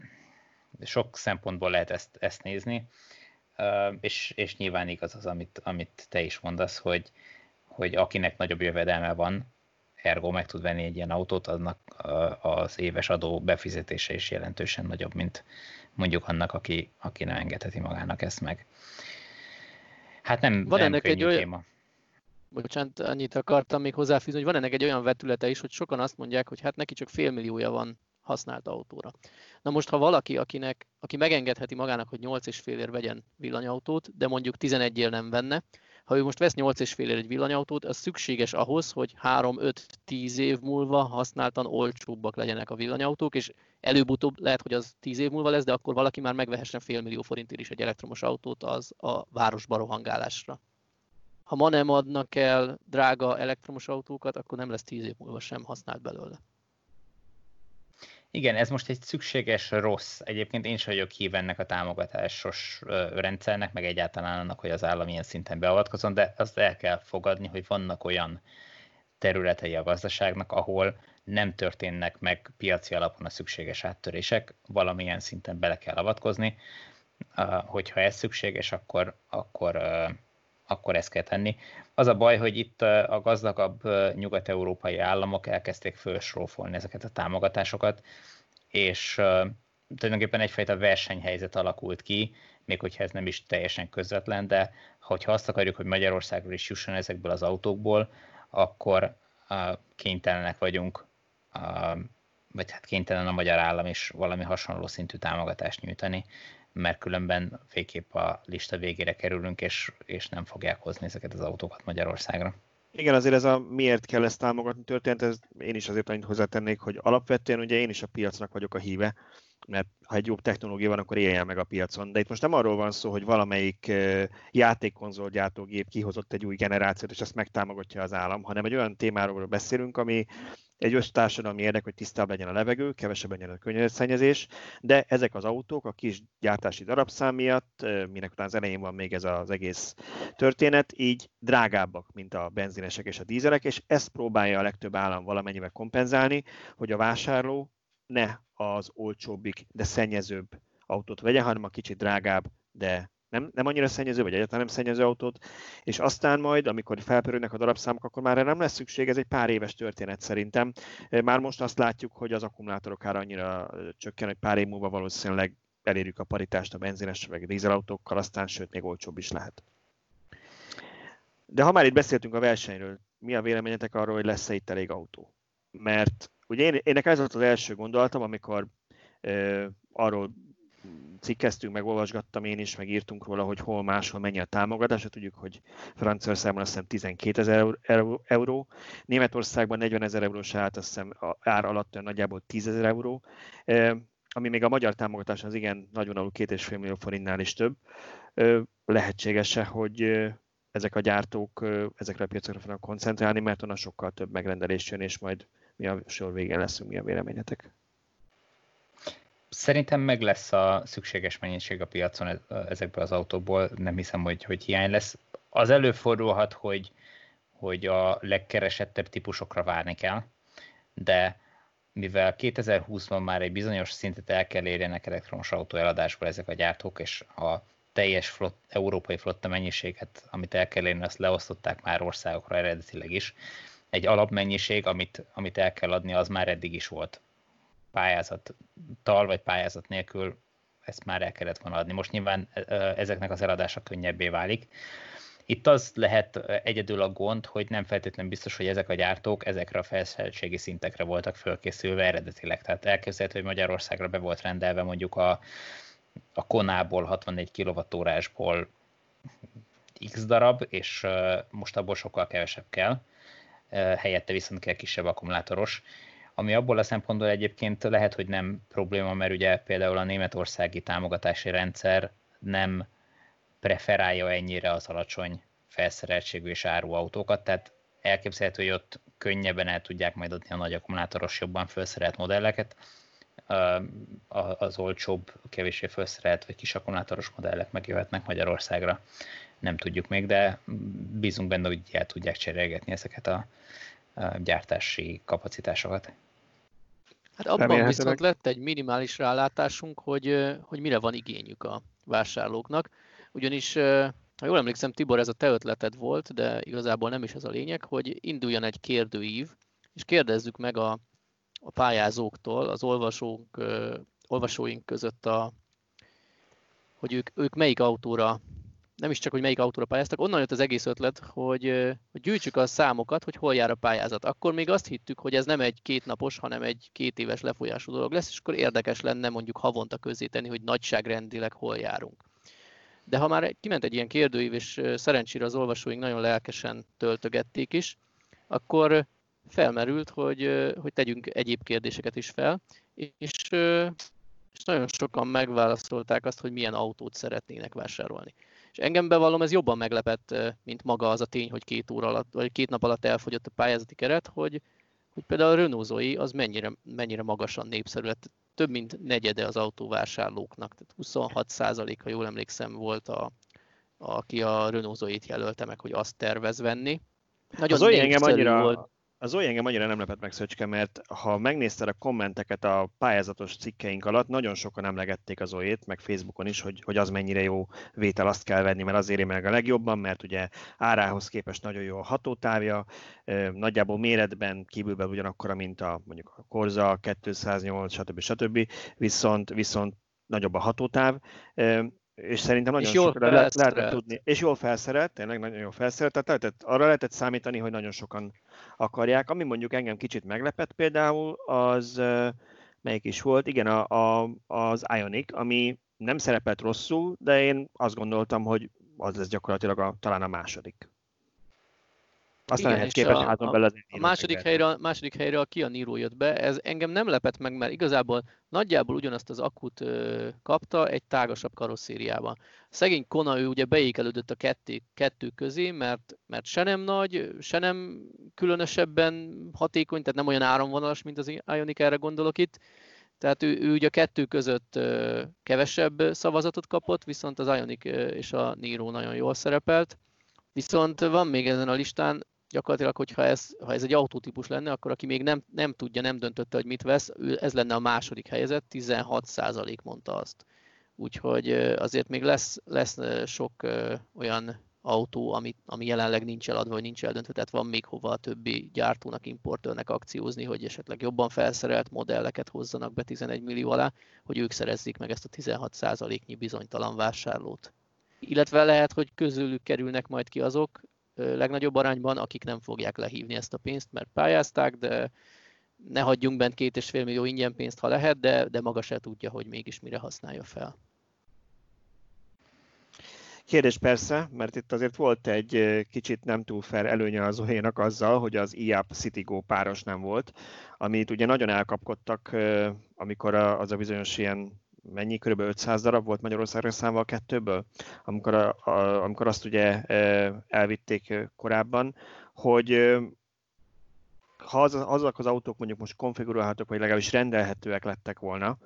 sok szempontból lehet ezt, ezt nézni, és, és nyilván igaz az, amit, amit te is mondasz, hogy, hogy akinek nagyobb jövedelme van, ergo meg tud venni egy ilyen autót, annak az éves adó befizetése is jelentősen nagyobb, mint mondjuk annak, aki, aki nem engedheti magának ezt meg. Hát nem, van nem ennek könnyű egy olyan... téma. Bocsánat, annyit akartam még hozzáfűzni, hogy van ennek egy olyan vetülete is, hogy sokan azt mondják, hogy hát neki csak félmilliója van használt autóra. Na most, ha valaki, akinek, aki megengedheti magának, hogy nyolc és fél ér vegyen villanyautót, de mondjuk tizenegy ér nem venne, ha ő most vesz nyolc és fél ér egy villanyautót, az szükséges ahhoz, hogy három, öt, tíz év múlva használtan olcsóbbak legyenek a villanyautók, és előbb-utóbb lehet, hogy az tíz év múlva lesz, de akkor valaki már megvehessen félmillió forintért is egy elektromos autót az a városba rohangálásra. Ha ma nem adnak el drága elektromos autókat, akkor nem lesz tíz év múlva sem használt belőle. Igen, ez most egy szükséges rossz. Egyébként én sem vagyok hív ennek a támogatásos rendszernek, meg egyáltalán annak, hogy az állam ilyen szinten beavatkozon, de azt el kell fogadni, hogy vannak olyan területei a gazdaságnak, ahol nem történnek meg piaci alapon a szükséges áttörések, valamilyen szinten bele kell avatkozni. Hogyha ez szükséges, akkor... akkor akkor ezt kell tenni. Az a baj, hogy itt a gazdagabb nyugat-európai államok elkezdték fölsrófolni ezeket a támogatásokat, és tulajdonképpen egyfajta versenyhelyzet alakult ki, még hogyha ez nem is teljesen közvetlen, de hogyha azt akarjuk, hogy Magyarországról is jusson ezekből az autókból, akkor kénytelenek vagyunk, vagy hát kénytelen a magyar állam is valami hasonló szintű támogatást nyújtani, mert különben végképp a lista végére kerülünk, és, és nem fogják hozni ezeket az autókat Magyarországra. Igen, azért ez a miért kell ezt támogatni történt, ez én is azért annyit hozzátennék, hogy alapvetően ugye én is a piacnak vagyok a híve, mert ha egy jobb technológia van, akkor éljen meg a piacon. De itt most nem arról van szó, hogy valamelyik játékkonzolgyártógép kihozott egy új generációt, és ezt megtámogatja az állam, hanem egy olyan témáról beszélünk, ami egy össztársadalmi érdek, hogy tisztább legyen a levegő, kevesebb legyen a környezetszennyezés, de ezek az autók a kis gyártási darabszám miatt, minek után az elején van még ez az egész történet, így drágábbak, mint a benzinesek és a dízelek, és ezt próbálja a legtöbb állam valamennyivel kompenzálni, hogy a vásárló ne az olcsóbbik, de szennyezőbb autót vegye, hanem a kicsit drágább, de nem, nem annyira szennyező, vagy egyáltalán nem szennyező autót, és aztán majd, amikor felpörögnek a darabszámok, akkor már nem lesz szükség, ez egy pár éves történet szerintem. Már most azt látjuk, hogy az akkumulátorok ára annyira csökken, hogy pár év múlva valószínűleg elérjük a paritást a benzines vagy dízelautókkal, aztán sőt, még olcsóbb is lehet. De ha már itt beszéltünk a versenyről, mi a véleményetek arról, hogy lesz-e itt elég autó? Mert ugye én, én nekem ez volt az első gondolatom, amikor ö, arról cikkeztünk, meg olvasgattam én is, meg írtunk róla, hogy hol máshol mennyi a támogatás. Tudjuk, hogy Franciaországban azt hiszem tizenkét ezer euró, Németországban negyven ezer eurós át, azt hiszem ár alatt nagyjából tíz ezer euró, ami még a magyar támogatás az igen nagyon alul, két és fél millió forintnál is több. Lehetséges-e, hogy ezek a gyártók ezekre a piacokra fognak koncentrálni, mert onnan sokkal több megrendelés jön, és majd mi a sor végén leszünk, mi a véleményetek? Szerintem meg lesz a szükséges mennyiség a piacon ezekből az autókból, nem hiszem, hogy, hogy hiány lesz. Az előfordulhat, hogy, hogy a legkeresettebb típusokra várni kell, de mivel kétezer-húszban már egy bizonyos szintet el kell érjenek elektromos autó eladásból ezek a gyártók, és a teljes flott, európai flotta mennyiséget, amit el kell érni, azt leosztották már országokra eredetileg is. Egy alapmennyiség, amit, amit el kell adni, az már eddig is volt. Pályázattal vagy pályázat nélkül ezt már el kellett volna adni. Most nyilván ezeknek az eladása könnyebbé válik. Itt az lehet egyedül a gond, hogy nem feltétlenül biztos, hogy ezek a gyártók ezekre a felszereltségi szintekre voltak fölkészülve eredetileg. Tehát elképzelhető, hogy Magyarországra be volt rendelve mondjuk a, a Konából, hatvannégy kilowattórásból x darab, és most abból sokkal kevesebb kell. Helyette viszont kell kisebb akkumulátoros, ami abból a szempontból egyébként lehet, hogy nem probléma, mert ugye például a németországi támogatási rendszer nem preferálja ennyire az alacsony felszereltségű és áru autókat, tehát elképzelhető, hogy ott könnyebben el tudják majd adni a nagy akkumulátoros, jobban felszerelt modelleket, az olcsóbb, kevésbé felszerelt vagy kis akkumulátoros modellek megjöhetnek Magyarországra. Nem tudjuk még, de bízunk benne, hogy el tudják cserélgetni ezeket a gyártási kapacitásokat. Hát abban viszont lett egy minimális rálátásunk, hogy, hogy mire van igényük a vásárlóknak. Ugyanis, ha jól emlékszem, Tibor, ez a te ötleted volt, de igazából nem is ez a lényeg, hogy induljon egy kérdőív, és kérdezzük meg a, a pályázóktól, az olvasónk, olvasóink között, a, hogy ők, ők melyik autóra, nem is csak, hogy melyik autóra pályáztak, onnan jött az egész ötlet, hogy, hogy gyűjtsük a számokat, hogy hol jár a pályázat. Akkor még azt hittük, hogy ez nem egy kétnapos, hanem egy két éves lefolyású dolog lesz, és akkor érdekes lenne mondjuk havonta közzétenni, hogy nagyságrendileg hol járunk. De ha már kiment egy ilyen kérdőív, és szerencsére az olvasóink nagyon lelkesen töltögették is, akkor felmerült, hogy, hogy tegyünk egyéb kérdéseket is fel, és, és nagyon sokan megválaszolták azt, hogy milyen autót szeretnének vásárolni. És engem bevallom, ez jobban meglepett, mint maga az a tény, hogy két óra alatt, vagy két nap alatt elfogyott a pályázati keret, hogy, hogy például a Renault Zoe az mennyire, mennyire magasan népszerű lett. Több mint negyede az autóvásárlóknak, tehát huszonhat százalék, ha jól emlékszem, volt, a, aki a Renault Zoe-t jelölte meg, hogy azt tervez venni. Nagyon az olyan engem annyira... volt. Az olyan engem annyira nem lepett meg, Szöcske, mert ha megnézted a kommenteket a pályázatos cikkeink alatt, nagyon sokan emlegették az Zoét, meg Facebookon is, hogy, hogy az mennyire jó vétel, azt kell venni, mert az éri meg a legjobban, mert ugye árához képest nagyon jó a hatótávja, nagyjából méretben kívülbelül ugyanakkora, mint a mondjuk a Corza, kétszáznyolc, stb. stb. Viszont, viszont nagyobb a hatótáv. És szerintem nagyon sokan lehetett tudni. És jól felszerelt, tényleg nagyon jól felszerelt, tehát lehetett, arra lehetett számítani, hogy nagyon sokan akarják. Ami mondjuk engem kicsit meglepett például, az melyik is volt, igen, a, a, az Ioniq, ami nem szerepelt rosszul, de én azt gondoltam, hogy az lesz gyakorlatilag a, talán a második. Aztán igen, lehet képes házon belül az én a második helyre, a második helyre a Kia Niro jött be, ez engem nem lepett meg, mert igazából nagyjából ugyanazt az akut ö, kapta egy tágasabb karosszériában. Szegény Kona, ő ugye beékelődött a kettő, kettő közé, mert, mert se nem nagy, se nem különösebben hatékony, tehát nem olyan áramvonalas, mint az Ioniq, erre gondolok itt. Tehát ő, ő ugye a kettő között ö, kevesebb szavazatot kapott, viszont az Ioniq és a Niro nagyon jól szerepelt. Viszont van még ezen a listán, gyakorlatilag, hogyha ez, ha ez egy autótípus lenne, akkor aki még nem, nem tudja, nem döntötte, hogy mit vesz, ez lenne a második helyezett, tizenhat százalék mondta azt. Úgyhogy azért még lesz, lesz sok olyan autó, ami, ami jelenleg nincs eladva, vagy nincs eldöntve, tehát van még hova a többi gyártónak, importőrnek akciózni, hogy esetleg jobban felszerelt modelleket hozzanak be tizenegy millió alá, hogy ők szerezzék meg ezt a tizenhat százaléknyi bizonytalan vásárlót. Illetve lehet, hogy közülük kerülnek majd ki azok, legnagyobb arányban, akik nem fogják lehívni ezt a pénzt, mert pályázták, de ne hagyjunk bent két és fél millió ingyen pénzt, ha lehet, de, de maga se tudja, hogy mégis mire használja fel. Kérdés persze, mert itt azért volt egy kicsit nem túl fair előnye az Zoe-nak azzal, hogy az e-Up Citigo páros nem volt, amit ugye nagyon elkapkodtak, amikor az a bizonyos ilyen mennyi, kb. ötszáz darab volt Magyarországra számva a kettőből, amikor, a, a, amikor azt ugye elvitték korábban, hogy ha az, azok az autók mondjuk most konfigurálhatók, vagy legalábbis rendelhetőek lettek volna,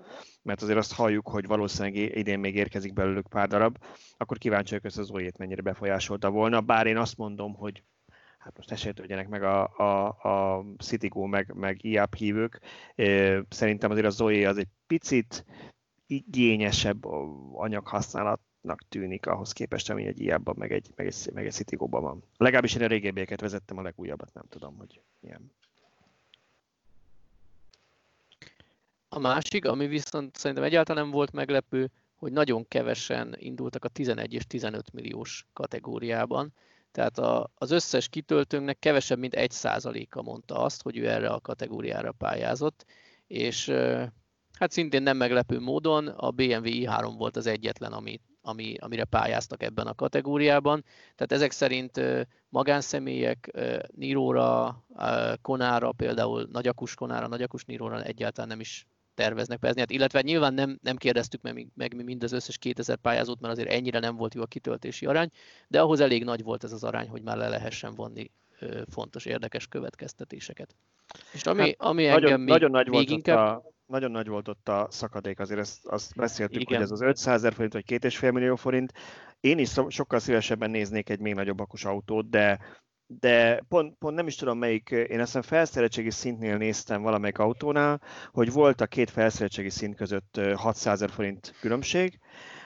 mert azért azt halljuk, hogy valószínűleg idén még érkezik belőlük pár darab, akkor kíváncsi vagyok, hogy az Zoe-t mennyire befolyásolta volna, bár én azt mondom, hogy hát most ne sértődjenek meg a, a, a Citigo, meg, meg i á pé hívők. Szerintem azért a Zoe az egy picit igényesebb anyaghasználatnak tűnik ahhoz képest, ami egy i á pé-ban, meg egy, meg egy, meg egy Citigóban van. Legalábbis én a régebbieket vezettem, a legújabbat nem tudom, hogy milyen. A másik, ami viszont szerintem egyáltalán nem volt meglepő, hogy nagyon kevesen indultak a tizenegy és tizenöt milliós kategóriában. Tehát a, az összes kitöltőnknek kevesebb, mint egy százaléka mondta azt, hogy ő erre a kategóriára pályázott, és hát szintén nem meglepő módon a bé em vé i három volt az egyetlen, ami, ami, amire pályáztak ebben a kategóriában. Tehát ezek szerint magánszemélyek Niróra, Konára, például nagyakus Konára, nagyakus Niróra egyáltalán nem is terveznek pályázni. Hát, illetve nyilván nem, nem kérdeztük meg, meg mi mind az összes kétezer pályázót, mert azért ennyire nem volt jó a kitöltési arány, de ahhoz elég nagy volt ez az arány, hogy már le lehessen vonni fontos, érdekes következtetéseket. És ami, hát, ami engem nagyon, még, nagyon nagy még volt inkább... A... nagyon nagy volt ott a szakadék, azért ezt, azt beszéltük, igen, hogy ez az ötszázezer forint vagy két és fél millió forint. Én is sokkal szívesebben néznék egy még nagyobb akus autót, de, de pont, pont nem is tudom melyik, én aztán felszereltségi szintnél néztem valamelyik autónál, hogy volt a két felszereltségi szint között hatszázezer forint különbség,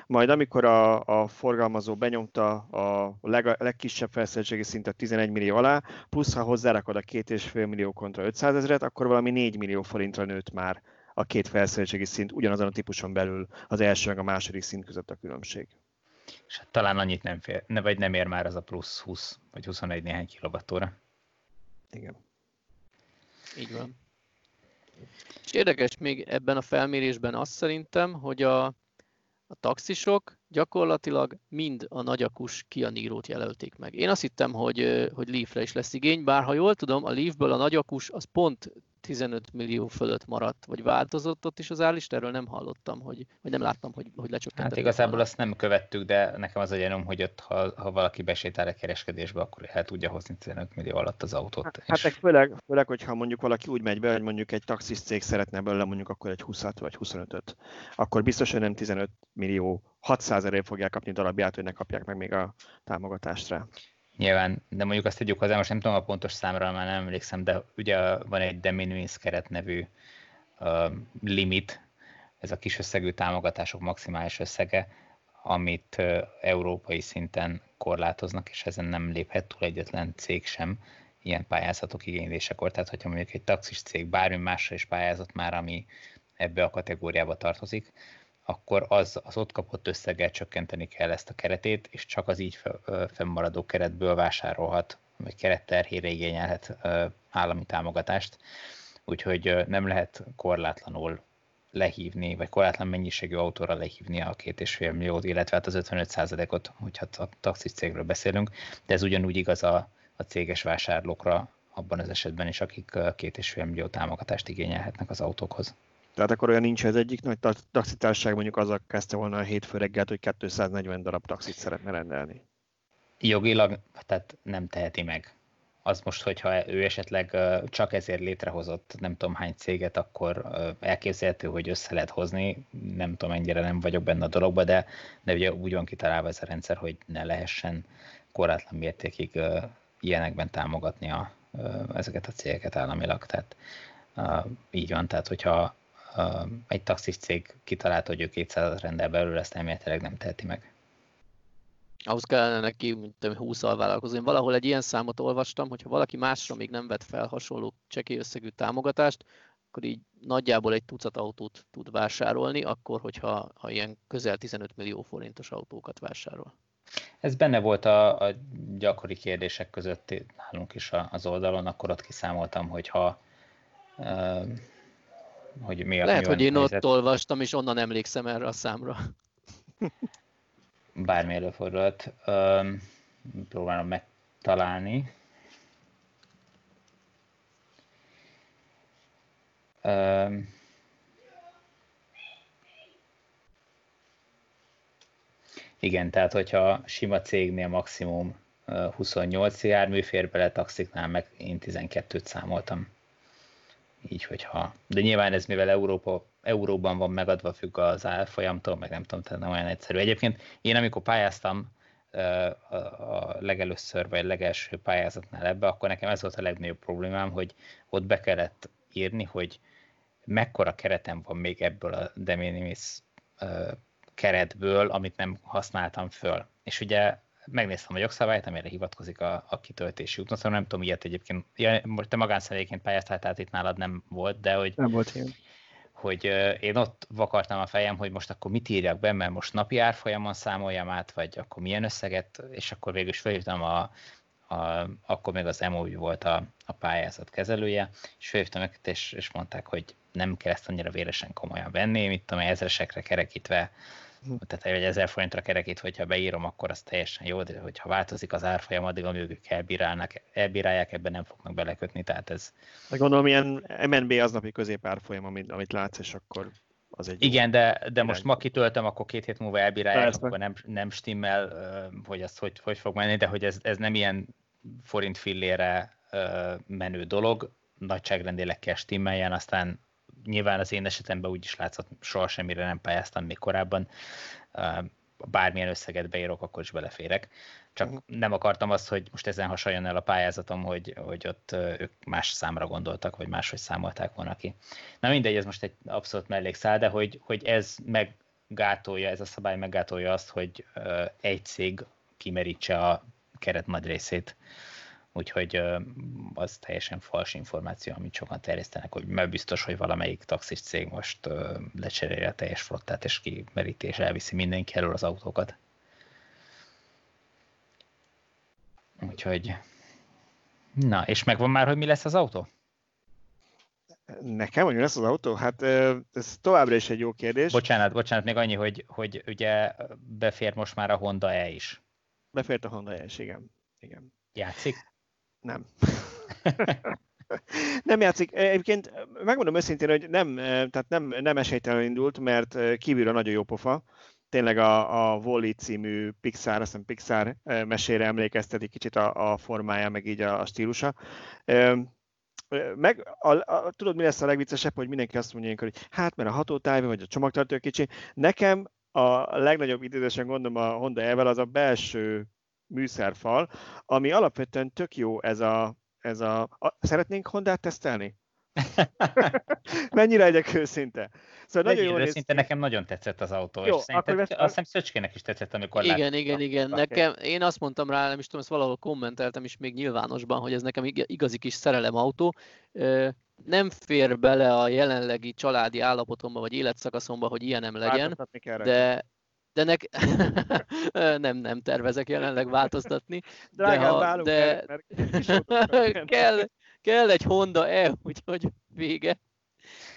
majd amikor a, a forgalmazó benyomta a leg, legkisebb felszereltségi szintet tizenegy millió alá, plusz ha hozzárakod a két és fél millió kontra ötszázezret, akkor valami négy millió forintra nőtt már a két felszereltségi szint, ugyanazon a típuson belül az első meg a második szint között a különbség. És hát talán annyit nem fér, ne, vagy nem ér már az a plusz húsz vagy huszonegy néhány kilowattóra. Igen. Így van. És érdekes még ebben a felmérésben azt szerintem, hogy a, a taxisok gyakorlatilag mind a nagyakus Kia Niro-t jelölték meg. Én azt hittem, hogy, hogy Leafre is lesz igény, bár ha jól tudom, a Leafből a nagyakus az pont tizenöt millió fölött maradt, vagy változott ott is az állista, erről nem hallottam, hogy, vagy nem láttam, hogy, hogy lecsökkentett. Hát igazából van. Azt nem követtük, de nekem az a gyanúm, hogy ott, ha, ha valaki besétál a kereskedésbe, akkor el tudja hozni tizenöt millió alatt az autót. Hát, hát meg főleg, főleg, hogyha mondjuk valaki úgy megy be, hogy mondjuk egy taxis cég szeretne belőle mondjuk akkor egy húszat vagy huszonötöt, akkor biztos, hogy nem tizenöt millió hatszázezerért fogják kapni darabját, hogy ne kapják meg még a támogatást rá. Nyilván, de mondjuk azt tegyük hozzá, most nem tudom a pontos számra, már nem emlékszem, de ugye van egy de minimis keret nevű uh, limit, ez a kis összegű támogatások maximális összege, amit uh, európai szinten korlátoznak, és ezen nem léphet túl egyetlen cég sem ilyen pályázatok igénylésekor. Tehát, hogyha mondjuk egy taxis cég bármi másra is pályázott már, ami ebbe a kategóriába tartozik, akkor az, az ott kapott összeggel csökkenteni kell ezt a keretét, és csak az így fennmaradó keretből vásárolhat, vagy keretterhére igényelhet állami támogatást. Úgyhogy nem lehet korlátlanul lehívni, vagy korlátlan mennyiségű autóra lehívni a két és fél milliót, illetve hát az ötvenöt százalékot, hogyha a taxis cégről beszélünk, de ez ugyanúgy igaz a, a céges vásárlókra abban az esetben is, akik két és fél millió támogatást igényelhetnek az autókhoz. Tehát akkor olyan nincs, hogy az egyik nagy taxitársaság mondjuk azzal kezdte volna a hétfő reggelt, hogy kétszáznegyven darab taxit szeretne rendelni. Jogilag, tehát nem teheti meg. Az most, hogyha ő esetleg csak ezért létrehozott nem tudom hány céget, akkor elképzelhető, hogy össze lehet hozni. Nem tudom, ennyire nem vagyok benne a dologba, de, de ugye úgy van kitalálva ez a rendszer, hogy ne lehessen korlátlan mértékig ilyenekben támogatni a, ezeket a cégeket államilag. Tehát így van, tehát hogyha egy taxis cég kitalálta, hogy ő kétszázat rendel belőle, ezt elméletileg nem teheti meg. Ahhoz kellene neki, mint húsz alvállalkozó. Valahol egy ilyen számot olvastam, hogyha valaki másra még nem vett fel hasonló csekély összegű támogatást, akkor így nagyjából egy tucat autót tud vásárolni, akkor, hogyha ha ilyen közel tizenöt millió forintos autókat vásárol. Ez benne volt a, a gyakori kérdések között nálunk is az oldalon, akkor ott kiszámoltam, hogyha... Uh, Hogy mi lehet, hogy én helyzet. Ott olvastam, és onnan emlékszem erre a számra. Bármi előfordulhat. Próbálom megtalálni. Öm. Igen, tehát hogyha sima cégnél maximum huszonnyolc jármű fér bele, taxiknál meg én tizenkettőt számoltam. Így, hogyha. De nyilván ez, mivel Európa, euróban van megadva, függ az árfolyamtól, meg nem tudom, tehát nem olyan egyszerű. Egyébként én, amikor pályáztam a legelőször, vagy a legelső pályázatnál ebbe, akkor nekem ez volt a legnagyobb problémám, hogy ott be kellett írni, hogy mekkora keretem van még ebből a de minimis keretből, amit nem használtam föl. És ugye megnéztem a jogszabályt, amire hivatkozik a, a kitöltési útnoton, nem tudom ilyet egyébként, ja, te magánszemélyként pályáztál, tehát itt nálad nem volt, de hogy, nem volt hogy, hogy én ott vakartam a fejem, hogy most akkor mit írjak be, mert most napi árfolyamon számoljam át, vagy akkor milyen összeget, és akkor végül is felhívtam a, a akkor még az em o vé volt a, a pályázat kezelője, és felhívtam őket, és, és mondták, hogy nem kell ezt annyira véresen komolyan venni, mit tudom, ezresekre kerekítve, tehát egy ezer forintra kerekít, hogyha beírom, akkor az teljesen jó, de hogyha változik az árfolyam, addig a mögük elbírálják, ebben nem fognak belekötni, tehát ez... Gondolom, ilyen em en bé aznapi középárfolyam, amit, amit látsz, és akkor az egy... Igen, de, de most ma kitöltöm, akkor két hét múlva elbírálják, persze. Akkor nem, nem stimmel, hogy azt hogy, hogy fog menni, de hogy ez, ez nem ilyen forint fillére menő dolog, nagyságrendélekkel stimmeljen, aztán nyilván az én esetemben úgy is látszott, soha semmire nem pályáztam még korábban, bármilyen összeget beírok, akkor is beleférek. Csak uh-huh. nem akartam azt, hogy most ezen hasonljon el a pályázatom, hogy, hogy ott ők más számra gondoltak, vagy máshogy számolták volna ki. Na mindegy, ez most egy abszolút mellékszál, de hogy, hogy ez meggátolja, ez a szabály meggátolja azt, hogy egy cég kimerítse a keret nagy részét. Úgyhogy az teljesen fals információ, amit sokan terjesztenek, hogy mert biztos, hogy valamelyik taxis cég most lecseréli a teljes flottát, és kimeríti, és elviszi mindenki elől az autókat. Úgyhogy... Na, és megvan már, hogy mi lesz az autó? Nekem, hogy mi lesz az autó? Hát ez továbbra is egy jó kérdés. Bocsánat, bocsánat, még annyi, hogy, hogy ugye befér most már a Honda E is. Befért a Honda E is, igen. igen. Játszik? Nem. Nem játszik. Egyébként megmondom őszintén, hogy nem, tehát nem, nem esélytelenül indult, mert kívülről nagyon jó pofa. Tényleg a, a Wall-E című Pixar, azt hiszem Pixar mesére emlékezteti kicsit a, a formája, meg így a, a stílusa. Meg, a, a, tudod, mi lesz a legviccesebb, hogy mindenki azt mondja, hogy hát, mert a hatótájban, vagy a csomagtartó kicsi. Nekem a legnagyobb idősen gondom a Honda E-vel az a belső műszerfal, ami alapvetően tök jó ez a... Ez a, a szeretnénk Hondát tesztelni? Mennyire egyek őszinte? Szóval nagyon jó őszinte, nekem nagyon tetszett az autó, jó, és szerintem vesz... azt hiszem Szöcskének is tetszett, amikor láttam. Igen, igen, igen. Nekem, én azt mondtam rá, nem is tudom, ezt valahol kommenteltem is még nyilvánosban, hogy ez nekem igazi kis szerelem autó. Nem fér bele a jelenlegi családi állapotomba, vagy életszakaszomba, hogy ilyenem legyen, de... De nek... nem, nem tervezek jelenleg változtatni. Drágán, de, ha... de... kell, kell egy Honda E, úgyhogy vége.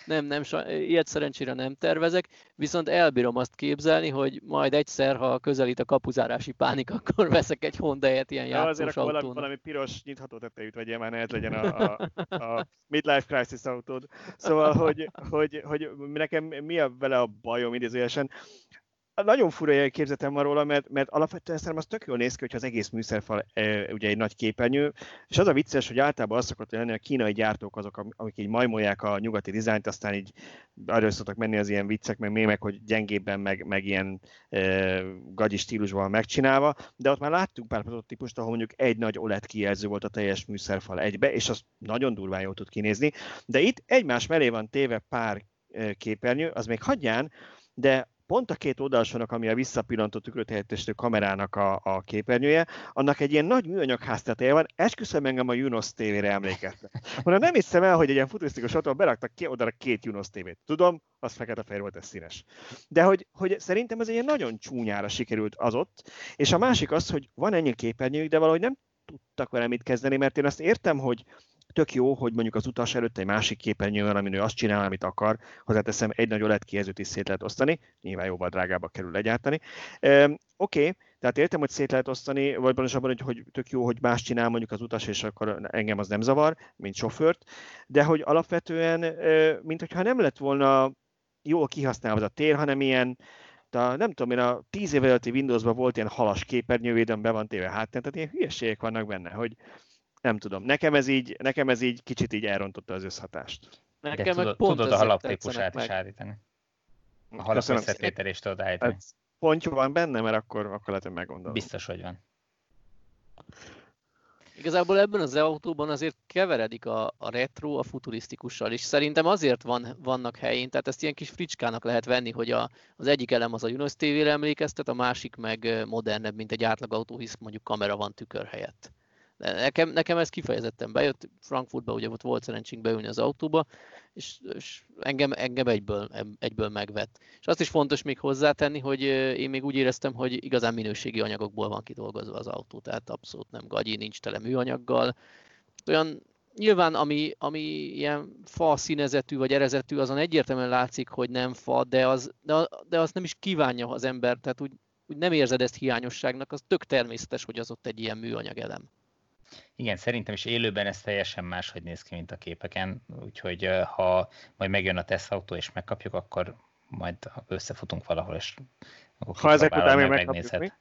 Nem, nem, ilyet szerencsére nem tervezek, viszont elbírom azt képzelni, hogy majd egyszer, ha közelít a kapuzárási pánik, akkor veszek egy Honda E-t ilyen játszós autónak. Azért akkor valami, valami piros nyitható tetejűt vegyél, már ne ez legyen a, a, a midlife crisis autód. Szóval, hogy, hogy, hogy nekem mi a vele a bajom idézőjesen. Nagyon fura képzetem van róla, mert, mert alapvetően szerintem az tök jól néz ki, hogyha az egész műszerfal e, ugye egy nagy képernyő, és az a vicces, hogy általában az szokott lenni, a kínai gyártók azok, amik így majmolják a nyugati dizájnt, aztán így arról szoktak menni az ilyen viccek, meg mémek, hogy gyengébben, meg, meg ilyen e, gagyi stílusban megcsinálva, de ott már láttunk pár prototípust, ahol mondjuk egy nagy o el e dé kijelző volt a teljes műszerfal egybe, és az nagyon durván jól tud kinézni, de itt egymás mellé van téve pár képernyő, az még hagyján, de pont a két oldalsónak, ami a visszapillantó tükrötehetésű kamerának a, a képernyője, annak egy ilyen nagy műanyag háztetője van, esküszöm engem a Junos té vére emlékeztet. Mondom, nem hiszem el, hogy egy ilyen futurisztikus autóban beraktak ki oda két Junos té vét. Tudom, az fekete-fehér volt, ez színes. De hogy, hogy szerintem ez egy nagyon csúnyára sikerült az ott, és a másik az, hogy van ennyi képernyőjük, de valahogy nem tudtak vele mit kezdeni, mert én azt értem, hogy tök jó, hogy mondjuk az utas előtt egy másik képernyő van, amin ő azt csinál, amit akar. Hozzáteszem, egy nagy o el e dé kijelzőt is szét lehet osztani, nyilván jóval drágába kerül legyártani. Um, Oké, okay. Tehát értem, hogy szét lehet osztani, vagy pontosabban, hogy, hogy tök jó, hogy más csinál mondjuk az utas, és akkor engem az nem zavar, mint sofőrt, de hogy alapvetően, mint hogyha nem lett volna jól kihasználva a tér, hanem ilyen, de nem tudom én, a tíz év előtti Windowsban volt ilyen halas képernyővédőn, be van téve háttán, tehát ilyen hülyeségek vannak benne, hogy nem tudom, nekem ez így, nekem ez így kicsit így elrontotta az összhatást. Nekem meg tudod, pont tudod a halaptípusát is állítani. A halap összetételést tudod állítani. Hát, pontja van benne, mert akkor, akkor lehet, hogy meggondolom. Biztos, hogy van. Igazából ebben az autóban azért keveredik a, a retro a futurisztikussal is. Szerintem azért van, vannak helyén, tehát ezt ilyen kis fricskának lehet venni, hogy a, az egyik elem az a Junos té vére emlékeztet, a másik meg modernebb, mint egy átlag autó, hisz mondjuk kamera van tükör helyett. Nekem, nekem ez kifejezetten bejött, Frankfurtba ugye ott volt szerencsénk beülni az autóba, és, és engem, engem egyből, egyből megvett. És azt is fontos még hozzátenni, hogy én még úgy éreztem, hogy igazán minőségi anyagokból van kidolgozva az autó, tehát abszolút nem gagyi, nincs tele műanyaggal. Olyan nyilván, ami, ami ilyen fa színezetű vagy erezetű, azon egyértelműen látszik, hogy nem fa, de az, de, de az nem is kívánja az ember, tehát úgy, úgy nem érzed ezt hiányosságnak, az tök természetes, hogy az ott egy ilyen műanyag elem. Igen, szerintem is élőben ez teljesen máshogy néz ki, mint a képeken, úgyhogy ha majd megjön a tesztautó és megkapjuk, akkor majd összefutunk valahol, és akkor ha ezek után megnézhet.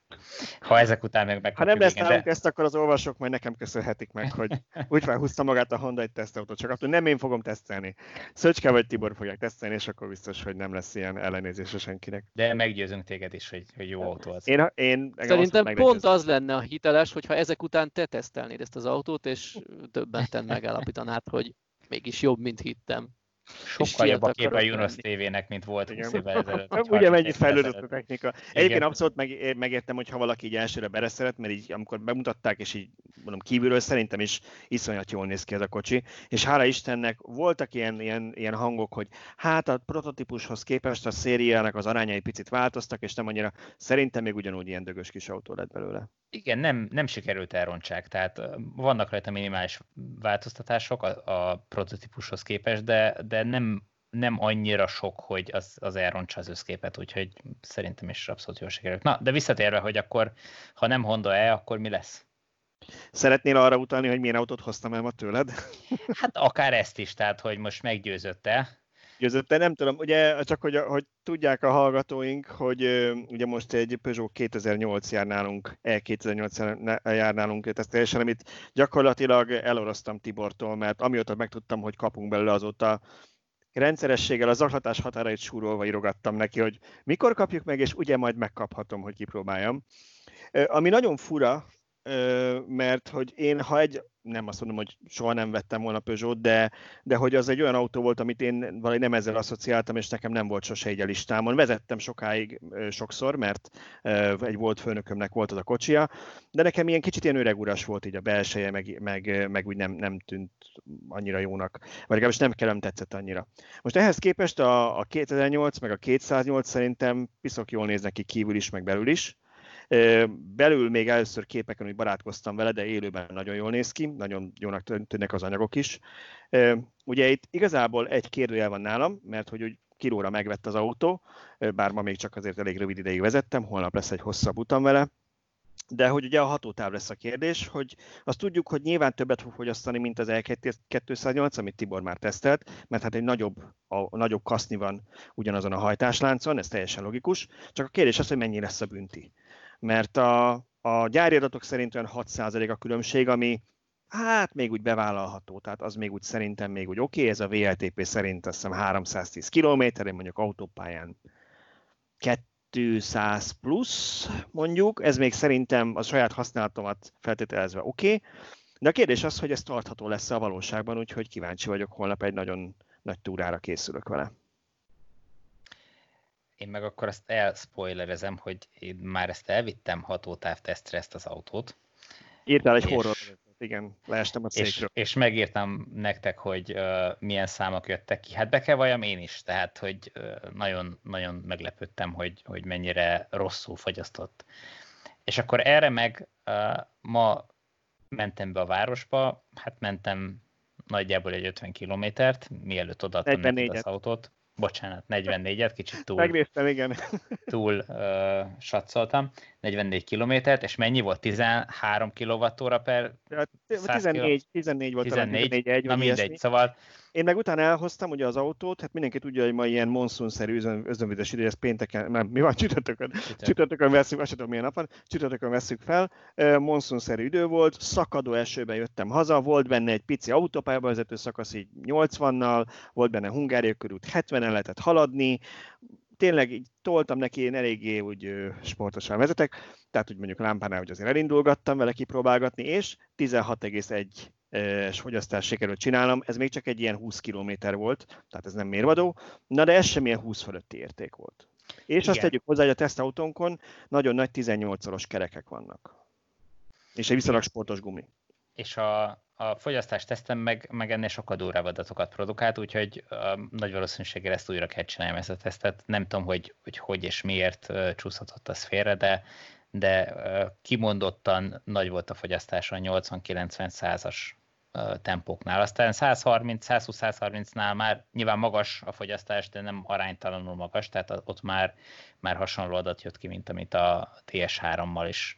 ha ezek után meg megkapjuk. Ha nem lesz nálunk de... ezt, akkor az olvasók majd nekem köszönhetik meg, hogy úgy felhúzta magát a Honda egy tesztautót, csak attól nem én fogom tesztelni. Szöcske vagy Tibor fogják tesztelni, és akkor biztos, hogy nem lesz ilyen ellenézése senkinek. De meggyőzünk téged is, hogy, hogy jó autó az. Én, én Szerintem az, pont az lenne a hiteles, hogyha ezek után te tesztelnéd ezt az autót, és többenten megállapítanád, hogy mégis jobb, mint hittem. Sokkal jobb a kép a Junos té vének, mint volt húsz évvel ezelőtt. Ugye mennyit fejlődött a technika. Egyébként abszolút meg, megértem, hogy ha valaki így elsőre bereszeret, mert így amikor bemutatták, és így mondom kívülről szerintem is iszonyat jól néz ki ez a kocsi. És hála Istennek voltak ilyen, ilyen, ilyen hangok, hogy hát a prototípushoz képest a szériának az arányai picit változtak, és nem annyira, szerintem még ugyanúgy ilyen dögös kis autó lett belőle. Igen, nem, nem sikerült elrontsák, tehát vannak rajta minimális változtatások a, a prototípushoz képest, de, de nem, nem annyira sok, hogy az, az elrontsa az összképet, úgyhogy szerintem is abszolút jól sikerült. Na, de visszatérve, hogy akkor, ha nem Honda E, akkor mi lesz? Szeretnél arra utalni, hogy milyen autót hoztam el ma tőled? Hát akár ezt is, tehát hogy most meggyőzött-e. Győzött-e, nem tudom, ugye csak hogy, hogy tudják a hallgatóink, hogy ugye most egy Peugeot kétezer-nyolc jár nálunk, E kétezer-nyolc jár nálunk, ezt teljesen, amit gyakorlatilag eloroztam Tibortól, mert amióta megtudtam, hogy kapunk belőle, azóta rendszerességgel az zaklatás határait súrolva írogattam neki, hogy mikor kapjuk meg, és ugye majd megkaphatom, hogy kipróbáljam. Ami nagyon fura, mert hogy én, ha egy, nem azt mondom, hogy soha nem vettem volna Peugeot, de, de hogy az egy olyan autó volt, amit én valahogy nem ezzel asszociáltam, és nekem nem volt sose egy a listámon. Vezettem sokáig sokszor, mert egy volt főnökömnek volt az a kocsia, de nekem ilyen kicsit ilyen öreguras volt így a belseje, meg, meg, meg úgy nem, nem tűnt annyira jónak, vagy legalábbis nem kellem tetszett annyira. Most ehhez képest a, a kétezer-nyolc, meg a kétszáznyolc szerintem piszok jól néznek ki kívül is, meg belül is. Belül még először képeken úgy barátkoztam vele, de élőben nagyon jól néz ki, nagyon jónak tűnnek az anyagok is. Ugye itt igazából egy kérdőjel van nálam, mert hogy úgy kilóra megvett az autó, bár ma még csak azért elég rövid ideig vezettem, holnap lesz egy hosszabb utam vele. De hogy ugye a hatótáv lesz a kérdés, hogy azt tudjuk, hogy nyilván többet fog fogyasztani, mint az E kétszáznyolc, amit Tibor már tesztelt, mert hát egy nagyobb, a, nagyobb kaszni van ugyanazon a hajtásláncon, ez teljesen logikus, csak a kérdés az, hogy mennyi lesz a bünti. Mert a, a gyári adatok szerint olyan hat százalék a különbség, ami hát még úgy bevállalható, tehát az még úgy szerintem még úgy oké, okay, ez a vé el té pé szerint azt hiszem háromszáztíz kilométer, én mondjuk autópályán kétszáz plusz mondjuk, ez még szerintem a saját használatomat feltételezve oké, okay. De a kérdés az, hogy ez tartható lesz a valóságban, úgyhogy kíváncsi vagyok, holnap egy nagyon nagy túrára készülök vele. Én meg akkor azt elspoilerezem, hogy én már ezt elvittem hatótávtesztre ezt az autót. Írtál egy horror, igen, leestem a székről. És, és megírtam nektek, hogy uh, milyen számok jöttek ki. Hát be kell valljam én is, tehát hogy nagyon-nagyon uh, meglepődtem, hogy, hogy mennyire rosszul fogyasztott. És akkor erre meg uh, ma mentem be a városba, hát mentem nagyjából egy ötven kilométert, mielőtt odaadtam neked az autót. Bocsánat, negyvennégyet, kicsit túl, megnéztem, igen. túl uh, satszoltam, negyvennégy kilométert, és mennyi volt? tizenhárom kilowattóra per tizennégy, tizennégy volt talán, tizennégy, na mindegy, szóval... Én meg utána elhoztam ugye az autót, hát mindenki tudja, hogy ma ilyen monszunszerű özönvizes idő, ez pénteken, nem, mi van, csütörtökön, csütörtökön veszünk, azt tudom milyen nap van, csütörtökön veszünk fel, monszunszerű idő volt, szakadó esőben jöttem haza, volt benne egy pici autópályába vezető szakasz így nyolcvannal, volt benne Hungária körút hetvenen lehetett haladni, tényleg így toltam neki, én eléggé úgy sportosan vezetek, tehát úgy mondjuk lámpánál, hogy azért elindulgattam vele kipróbálgatni, és tizenhat egész egy és fogyasztást sikerült csinálnom, ez még csak egy ilyen húsz kilométer volt, tehát ez nem mérvadó, na de ez sem ilyen húsz fölötti érték volt. És igen, azt tegyük hozzá, hogy a tesztautónkon nagyon nagy tizennyolcszoros kerekek vannak. És egy viszonylag sportos gumi. És a, a fogyasztás tesztem meg, meg ennél sokkal durvább adatokat produkált, úgyhogy nagy valószínűséggel ezt újra kell csinálni ezt a tesztet. Nem tudom, hogy hogy, hogy és miért csúszhatott az félre, de de kimondottan nagy volt a fogyasztása, nyolcvan-kilencven százas tempóknál. Aztán száz harminc, száz húsz, száz harmincnál már nyilván magas a fogyasztás, de nem aránytalanul magas, tehát ott már, már hasonló adat jött ki, mint amit a té es hárommal is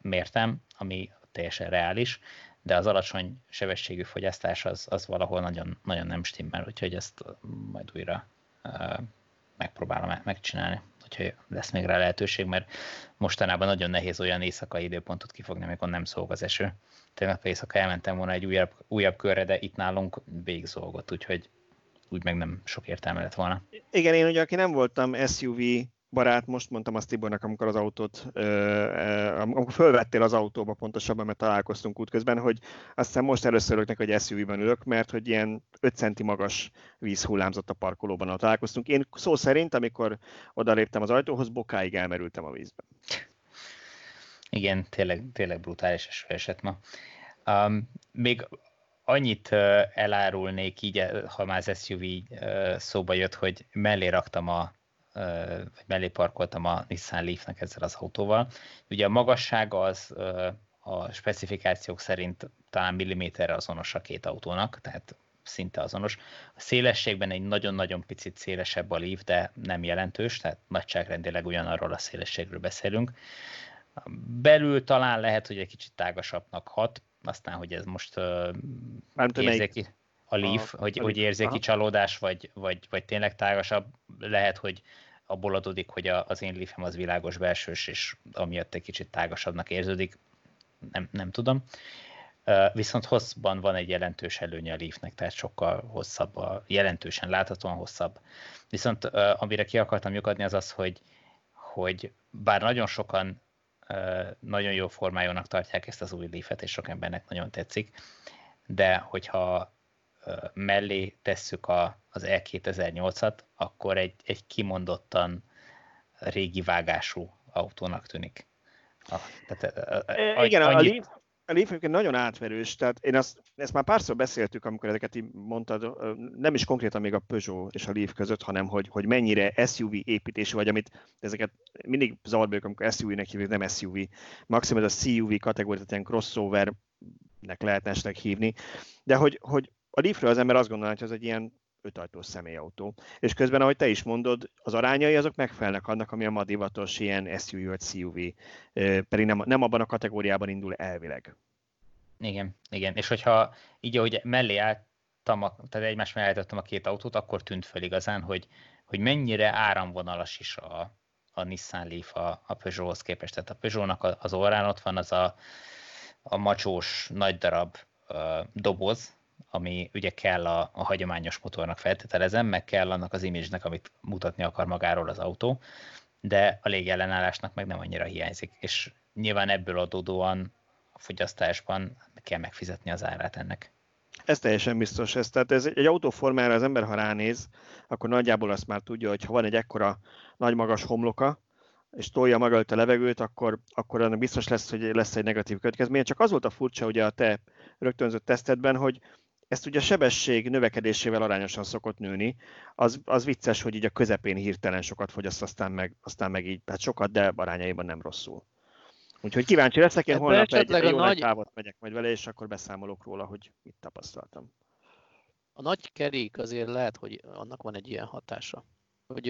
mértem, ami teljesen reális, de az alacsony sebességű fogyasztás az, az valahol nagyon, nagyon nem stimmel, úgyhogy ezt majd újra megpróbálom megcsinálni. hogyha lesz még rá lehetőség, mert mostanában nagyon nehéz olyan éjszakai időpontot kifogni, amikor nem szolg az eső. Tegnap éjszaka elmentem volna egy újabb, újabb körre, de itt nálunk végzolgott, úgyhogy úgy meg nem sok értelme lett volna. Igen, én ugye, aki nem voltam es u vé barát, most mondtam azt Tibornak, amikor az autót, ö, ö, amikor fölvettél az autóba pontosabban, mert találkoztunk útközben, hogy azt hiszem most először öröknek, hogy es u vé-ben ülök, mert hogy ilyen öt centi magas víz hullámzott a parkolóban, ahol találkoztunk. Én szó szerint, amikor odaléptem az ajtóhoz, bokáig elmerültem a vízben. Igen, tényleg, tényleg brutális eső esett ma. Um, még annyit elárulnék így, ha már az es u vé szóba jött, hogy mellé raktam a vagy mellé parkoltam a Nissan Leafnek ezzel az autóval. Ugye a magassága az a specifikációk szerint talán milliméterre azonos a két autónak, tehát szinte azonos. A szélességben egy nagyon-nagyon picit szélesebb a Leaf, de nem jelentős, tehát nagyságrendileg ugyanarról a szélességről beszélünk. Belül talán lehet, hogy egy kicsit tágasabbnak hat, aztán, hogy ez most érzéki... A Leaf, a, hogy, a hogy érzéki csalódás, vagy, vagy, vagy tényleg tágasabb, lehet, hogy abból adódik, hogy a, az én Leafem az világos belsős, és amiatt egy kicsit tágasabbnak érződik, nem, nem tudom. Uh, viszont hosszban van egy jelentős előnye a Leafnek, tehát sokkal hosszabb, a, jelentősen láthatóan hosszabb. Viszont uh, amire ki akartam lyukadni, az az, hogy, hogy bár nagyon sokan uh, nagyon jó formájónak tartják ezt az új Leafet, és sok embernek nagyon tetszik, de hogyha mellé tesszük a, az E kétezer-nyolcat, akkor egy, egy kimondottan régi vágású autónak tűnik. A, tehát, a, a, Igen, annyi... a Leaf, a Leaf egyébként nagyon átverős, tehát én azt, ezt már párszor beszéltük, amikor ezeket így mondtad, nem is konkrétan még a Peugeot és a Leaf között, hanem hogy, hogy mennyire es u vé építésű vagy, amit ezeket mindig zavarba jövök, amikor es u vé-nek hívjuk, nem es u vé. Maximum ez a cé u vé kategóriát, ilyen crossovernek lehetne esetleg hívni, de hogy, hogy a Leafről az ember azt gondolná, hogy ez egy ilyen ötajtós személyautó. És közben, ahogy te is mondod, az arányai azok megfelelnek annak, ami a ma divatos ilyen es u vé vagy cé u vé, pedig nem, nem abban a kategóriában indul elvileg. Igen, igen. És hogyha így, ahogy mellé álltam, a, tehát egymás mellé állítottam a két autót, akkor tűnt föl igazán, hogy, hogy mennyire áramvonalas is a, a Nissan Leaf a, a Peugeot-hoz képest. Tehát a Peugeot-nak az orrán ott van az a, a macsós nagy darab a doboz, ami ugye kell a, a hagyományos motornak feltételezem, meg kell annak az image-nek, amit mutatni akar magáról az autó, de a légellenállásnak meg nem annyira hiányzik, és nyilván ebből adódóan a fogyasztásban kell megfizetni az árát ennek. Ez teljesen biztos. Ez, tehát ez egy autóformára az ember, ha ránéz, akkor nagyjából azt már tudja, hogy ha van egy ekkora nagy magas homloka, és tolja maga előtt a levegőt, akkor, akkor annak biztos lesz, hogy lesz egy negatív következmény. Csak az volt a furcsa ugye a te rögtönzött tesztedben, hogy ezt ugye a sebesség növekedésével arányosan szokott nőni, az, az vicces, hogy így a közepén hirtelen sokat fogyaszt, aztán meg, aztán meg így, hát sokat, de arányaiban nem rosszul. Úgyhogy kíváncsi leszek, én holnap egy jó nagy távot megyek majd vele, és akkor beszámolok róla, hogy mit tapasztaltam. A nagy kerék azért lehet, hogy annak van egy ilyen hatása, hogy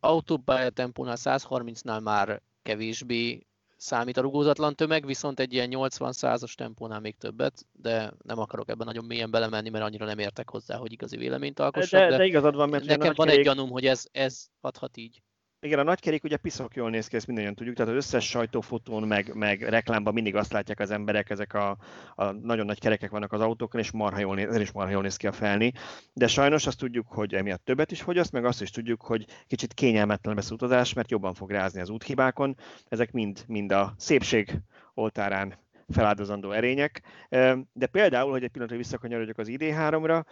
autópálya tempónál száz harmincnál már kevésbé számít a rugózatlan tömeg, viszont egy ilyen nyolcvan százas tempónál még többet, de nem akarok ebben nagyon mélyen belemenni, mert annyira nem értek hozzá, hogy igazi véleményt alkossak. De, de, de igazad van, mert nekem van kerék... egy gyanúm, hogy ez, ez adhat így. Igen, a nagykerék ugye piszok jól néz ki, ezt mindannyian tudjuk, tehát az összes sajtófotón, meg, meg reklámban mindig azt látják az emberek, ezek a, a nagyon nagy kerekek vannak az autókon, és marha jól néz, és marha jól néz ki a felni. De sajnos azt tudjuk, hogy emiatt többet is fogyaszt, meg azt is tudjuk, hogy kicsit kényelmetlen lesz utazás, mert jobban fog rázni az úthibákon. Ezek mind, mind a szépség oltárán feláldozandó erények. De például, hogy egy pillanatra visszakanyarodjak az i dé háromra,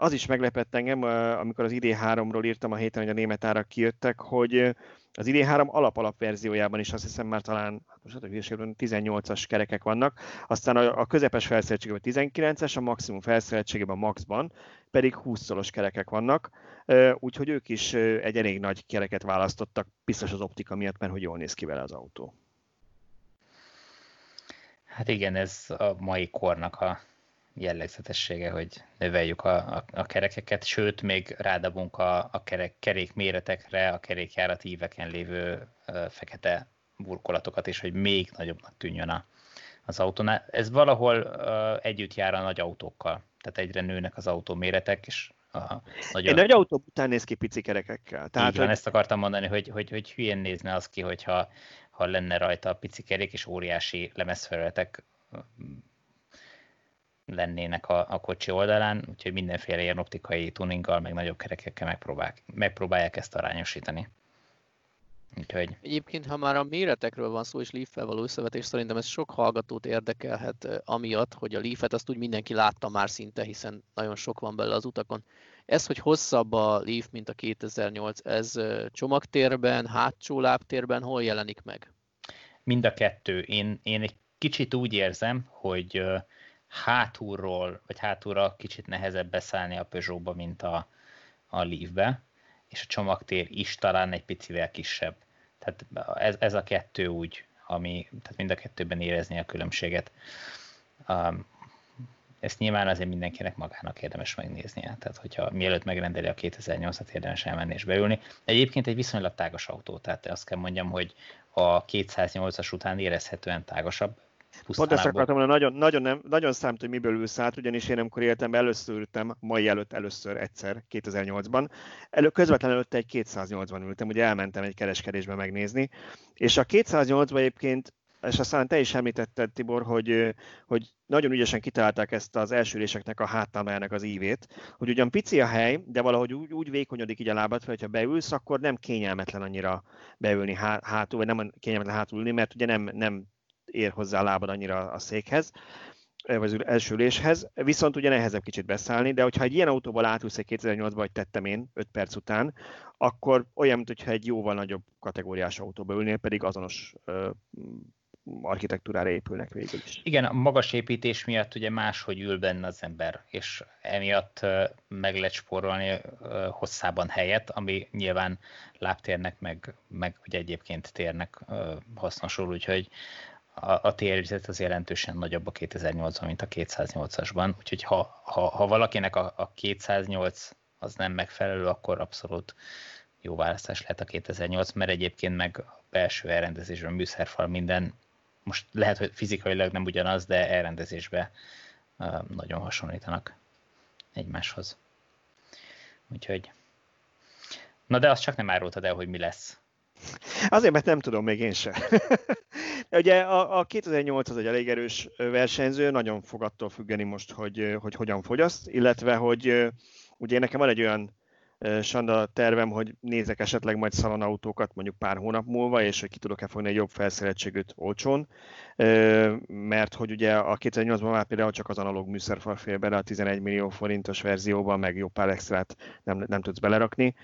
az is meglepett engem, amikor az i dé háromról írtam a héten, hogy a német árak kijöttek, hogy az i dé három alap-alap verziójában is azt hiszem már talán most tizennyolcas kerekek vannak, aztán a közepes felszereltségében tizenkilences, a maximum felszereltségében a maxban pedig húsz szoros kerekek vannak, úgyhogy ők is egy elég nagy kereket választottak, biztos az optika miatt, mert hogy jól néz ki vele az autó. Hát igen, ez a mai kornak a jellegzetessége, hogy növeljük a, a, a kerekeket, sőt, még rádabunk a, a kerek, kerék méretekre, a kerékjárati íveken lévő ö, fekete burkolatokat is, hogy még nagyobbnak tűnjön a, az autónál. Ez valahol ö, együtt jár a nagy autókkal, tehát egyre nőnek az autó méretek, és a, Nagyon. Egy nagy autó után néz ki pici kerekekkel. Tehát, így van, hogy... ezt akartam mondani, hogy, hogy, hogy hülyén nézne az ki, hogyha ha lenne rajta a pici kerék, és óriási lemezfelületek lennének a, a kocsi oldalán, úgyhogy mindenféle ilyen optikai tuninggal, meg nagyobb kerekekkel megpróbálják, megpróbálják ezt arányosítani. Úgyhogy... Egyébként, ha már a méretekről van szó, és Leaf-fel való összevetés, szerintem ez sok hallgatót érdekelhet amiatt, hogy a Leaf-et azt úgy mindenki látta már szinte, hiszen nagyon sok van belőle az utakon. Ez, hogy hosszabb a Leaf, mint a kétezer-nyolc, ez csomagtérben, hátsó lábtérben hol jelenik meg? Mind a kettő. Én, én egy kicsit úgy érzem, hogy hátulról, vagy hátulra kicsit nehezebb beszállni a Peugeot-ba, mint a, a Leaf-be, és a csomagtér is talán egy picivel kisebb. Tehát ez, ez a kettő úgy, ami, tehát mind a kettőben érezni a különbséget. Um, ezt nyilván azért mindenkinek magának érdemes megnéznie. Tehát hogyha mielőtt megrendeli a kétezer-nyolcat, érdemes elmenni és beülni. Egyébként egy viszonylag tágas autó, tehát azt kell mondjam, hogy a kétszáznyolcas után érezhetően tágasabb. Pont ezt akartam mondani, nagyon, nagyon, nem, nagyon számít, hogy miből ülsz át, ugyanis én amikor éltem, először ültem, mai előtt először egyszer, kétezer-nyolcban. Elő, közvetlenül előtte egy kétszáznyolcban ültem, ugye elmentem egy kereskedésbe megnézni, és a kétszáznyolcban egyébként, és aztán te is említetted, Tibor, hogy, hogy nagyon ügyesen kitalálták ezt az elsüléseknek a háttámájának az ívét, hogy ugyan pici a hely, de valahogy úgy, úgy vékonyodik így a lábad, hogy ha beülsz, akkor nem kényelmetlen annyira beülni hátul, vagy nem kényelmetlen hátul ülni, mert ugye nem, nem ér hozzá a lábad annyira a székhez, vagy az első üléshez, viszont ugye nehezebb kicsit beszállni, de hogyha egy ilyen autóval átülsz egy kétezer-nyolcba, vagy tettem én öt perc után, akkor olyan, mintha egy jóval nagyobb kategóriás autóba ülnél, pedig azonos ö, architektúrára épülnek végül is. Igen, a magas építés miatt ugye máshogy ül benne az ember, és emiatt meg lehet spórolni hosszában helyet, ami nyilván lábtérnek, meg, meg ugye egyébként térnek hasznosul, úgyhogy A, a térvizet az jelentősen nagyobb a kétezer-nyolcban, mint a kétszáznyolcasban. Úgyhogy ha, ha, ha valakinek a, a kétszáznyolc az nem megfelelő, akkor abszolút jó választás lehet a kétezer-nyolc, mert egyébként meg a belső elrendezésben, műszerfal, minden, most lehet, hogy fizikailag nem ugyanaz, de elrendezésben nagyon hasonlítanak egymáshoz. Úgyhogy... Na de azt csak nem árultad el, hogy mi lesz. Azért, mert nem tudom még én sem. Ugye a, a kétezer-nyolc az egy elég erős versenyző, nagyon fog attól függeni most, hogy, hogy hogyan fogyaszt, illetve, hogy ugye nekem van egy olyan Sanda tervem, hogy nézek esetleg majd szalonautókat mondjuk pár hónap múlva, és hogy ki tudok-e fogni egy jobb felszereltségűt olcsón, mert hogy ugye a kétezer-nyolcban már például csak az analóg műszerfal fér bele, a tizenegy millió forintos verzióban, meg jó pár extrát nem, nem tudsz belerakni.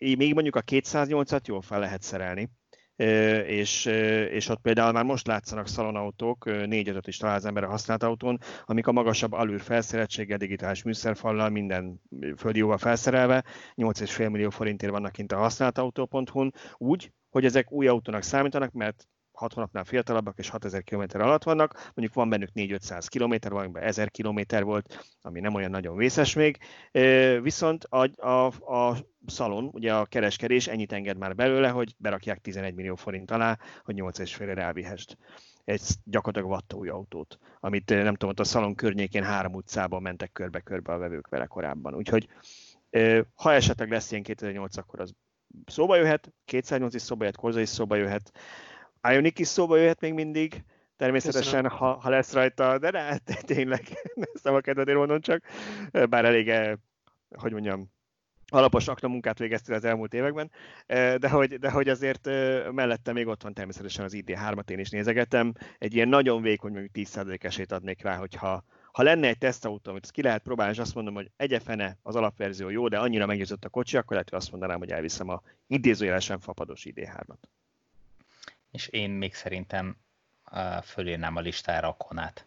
Még mondjuk a kétszáznyolcat jól fel lehet szerelni. És, és ott például már most látszanak szalonautók, négy-ötöt is talál az ember a használt autón, amik a magasabb alul felszereltséggel, digitális műszerfallal, minden földjóval felszerelve, nyolc egész öt millió forintért vannak kint a használtautó pont hu-n, úgy, hogy ezek új autónak számítanak, mert hat hónapnál fiatalabbak és hatezer kilométer alatt vannak, mondjuk van bennük négy-ötszáz kilométer, valamiben ezer kilométer volt, ami nem olyan nagyon vészes még, viszont a, a, a szalon, ugye a kereskedés ennyit enged már belőle, hogy berakják tizenegy millió forint alá, hogy nyolc egész öt-re elvihest egy gyakorlatilag vatta új autót, amit nem tudom, ott a szalon környékén három utcában mentek körbe-körbe a vevők vele korábban. Úgyhogy ha esetleg lesz ilyen kétezer-nyolc, akkor az szóba jöhet, kétszáznyolc is szóba jöhet, Corsa is szóba jöhet, Ioniq is szóba jöhet még mindig, természetesen, ha, ha lesz rajta, de ne, tényleg, nem a kedvedért mondom csak, bár elég, hogy mondjam, alapos aknamunkát végeztél az elmúlt években, de hogy, de hogy azért mellette még ott van természetesen az i dé hármat, én is nézegetem, egy ilyen nagyon vékony, mondjuk tíz százalék esélyt adnék rá, hogyha ha lenne egy tesztautó, amit ki lehet próbálni, és azt mondom, hogy egyefene az alapverzió jó, de annyira meggyőzött a kocsi, akkor lehet, hogy azt mondanám, hogy elviszem a idézőjelesen fapados i dé hármat. És én még szerintem uh, fölírnám a listára a Konát.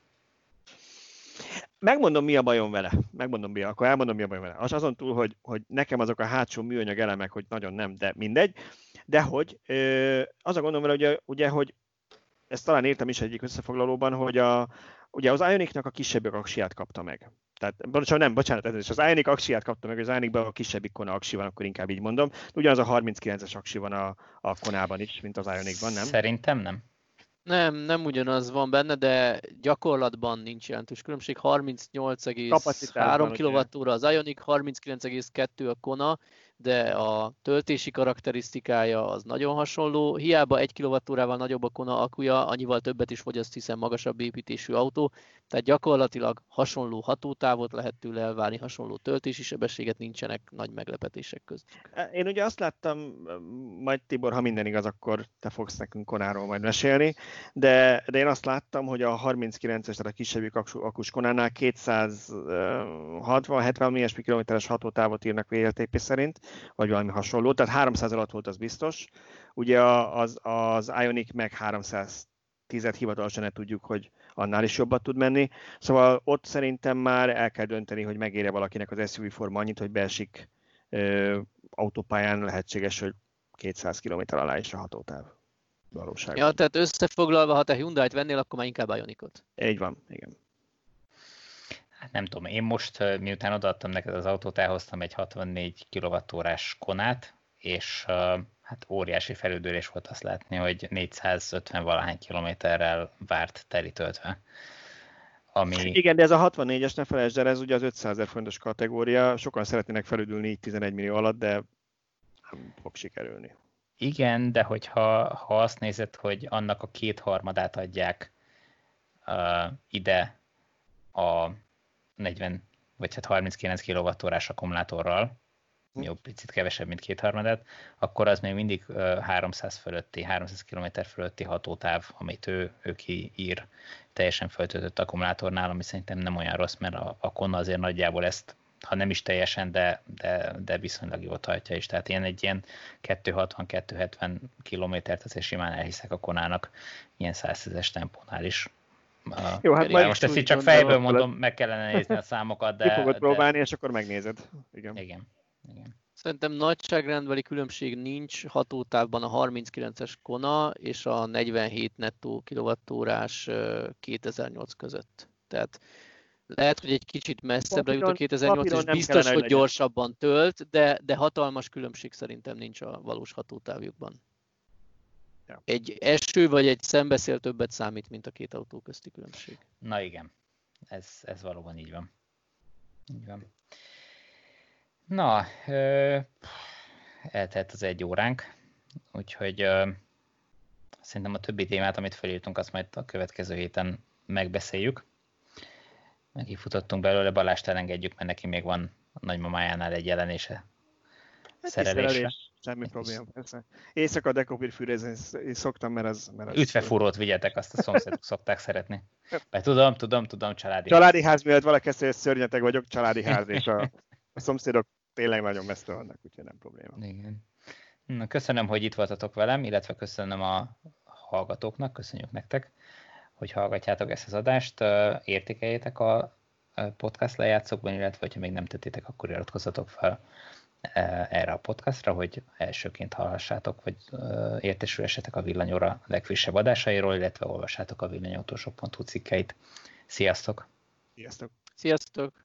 Megmondom, mi a bajom vele. Megmondom, mi a, akkor elmondom, mi a bajom vele. Az azon túl, hogy, hogy nekem azok a hátsó műanyag elemek, hogy nagyon nem, de mindegy. De hogy euh, az a gondom vele, ugye, ugye, hogy ezt talán írtam is egyik összefoglalóban, hogy a, ugye az Ioniqnak a kisebbik aksiát kapta meg. Tehát, csak nem, bocsánat, ez is az Ioniq aksiát kapta meg, az Ioniqban a kisebbik Kona aksi van, akkor inkább így mondom. Ugyanaz a harminckilences aksi van a, a Konában is, mint az Ioniqban, nem? Szerintem nem. Nem, nem ugyanaz van benne, de gyakorlatban nincs jelentős különbség. harmincnyolc egész három kilovattóra az Ioniq, harminckilenc egész kettő a Kona, de a töltési karakterisztikája az nagyon hasonló. Hiába egy kilovattórával nagyobb a Kona akkuja, annyival többet is fogyaszt, hiszen magasabb építésű autó. Tehát gyakorlatilag hasonló hatótávot lehet tőle elvárni, hasonló töltési sebességet, nincsenek nagy meglepetések köztük. Én ugye azt láttam, majd Tibor, ha minden igaz, akkor te fogsz nekünk Konáról majd mesélni, de, de én azt láttam, hogy a harminckilences, tehát a kisebb akkus Konánál kétszázhatvan-hetven millió kilométeres hatótávot írnak vé el té pé szerint, vagy valami hasonló, tehát háromszáz alatt volt, az biztos. Ugye az, az Ioniq meg háromszáztízet hivatalosan, ne tudjuk, hogy annál is jobbat tud menni. Szóval ott szerintem már el kell dönteni, hogy megére valakinek az es u vé forma annyit, hogy beesik ö, autópályán, lehetséges, hogy kétszáz kilométer alá is a hatótáv. Valóságban. Ja, tehát összefoglalva, ha te Hyundai-t vennél, akkor már inkább Ioniqot. Így van, igen. Nem tudom, én most, miután odaadtam neked az autót, elhoztam egy hatvannégy kilovattórás Konát, és hát óriási felüldülés volt azt látni, hogy négyszázötven valahány kilométerrel várt teli töltve. Ami... Igen, de ez a hatvannégyes, ne felejtsd el, ez ugye az ötszázezer forintos kategória, sokan szeretnének felüldülni így tizenegy millió alatt, de nem fog sikerülni. Igen, de hogyha ha azt nézed, hogy annak a kétharmadát adják uh, ide a negyven vagy hát harminckilenc kilovattórás akkumulátorral, jó, picit kevesebb, mint kétharmadát, akkor az még mindig háromszáz fölötti, háromszáz kilométer fölötti hatótáv, amit ő, ő kiír teljesen föltöltött akkumulátornál, ami szerintem nem olyan rossz, mert a, a Kona azért nagyjából ezt, ha nem is teljesen, de, de, de viszonylag jól tartja is. Tehát én egy ilyen kétszázhatvan-kétszázhetven kilométert azért simán elhiszek a Konának ilyen száztízes tempónál is. A jó, hát majd most ezt így csak fejből mondom, meg kellene nézni a számokat, de... Ki fogod próbálni, de... és akkor megnézed. Igen. Igen. Igen. Szerintem nagyságrendbeli különbség nincs. Hatótávban a harminckilences Kona és a negyvenhét nettó kilovattórás kétezer-nyolc között. Tehát lehet, hogy egy kicsit messzebbre jut a kétezer-nyolc, és biztos, hogy gyorsabban tölt, de, de hatalmas különbség szerintem nincs a valós hatótávjukban. Ja. Egy eső vagy egy szembeszél többet számít, mint a két autó közti különbség. Na igen, ez, ez valóban így van. Így van. Na, ö, eltelt az egy óránk, úgyhogy ö, szerintem a többi témát, amit felírtunk, azt majd a következő héten megbeszéljük. Megifutottunk belőle, Balást elengedjük, mert neki még van a nagymamájánál egy jelenése, hát szerelésre. Semmi probléma, persze. Éjszaka dekopír fűrézni szoktam, mert az... az ütvefúrót vigyetek, azt a szomszédok szokták szeretni. Mert tudom, tudom, tudom, családi ház. Családi ház miatt valaki ezt, hogy szörnyeteg vagyok, családi ház, és a, a szomszédok tényleg nagyon messze vannak, úgyhogy nem probléma. Igen. Na, köszönöm, hogy itt voltatok velem, illetve köszönöm a hallgatóknak, köszönjük nektek, hogy hallgatjátok ezt az adást, értékeljétek a podcast lejátszókban, illetve ha még nem tettétek, akkor iratkozzatok fel erre a podcastra, hogy elsőként hallgassátok, vagy értesülhessetek a Villanyóra legfrissebb adásairól, illetve olvassátok a villanyautósok pont hu cikkeit. Sziasztok! Sziasztok! Sziasztok!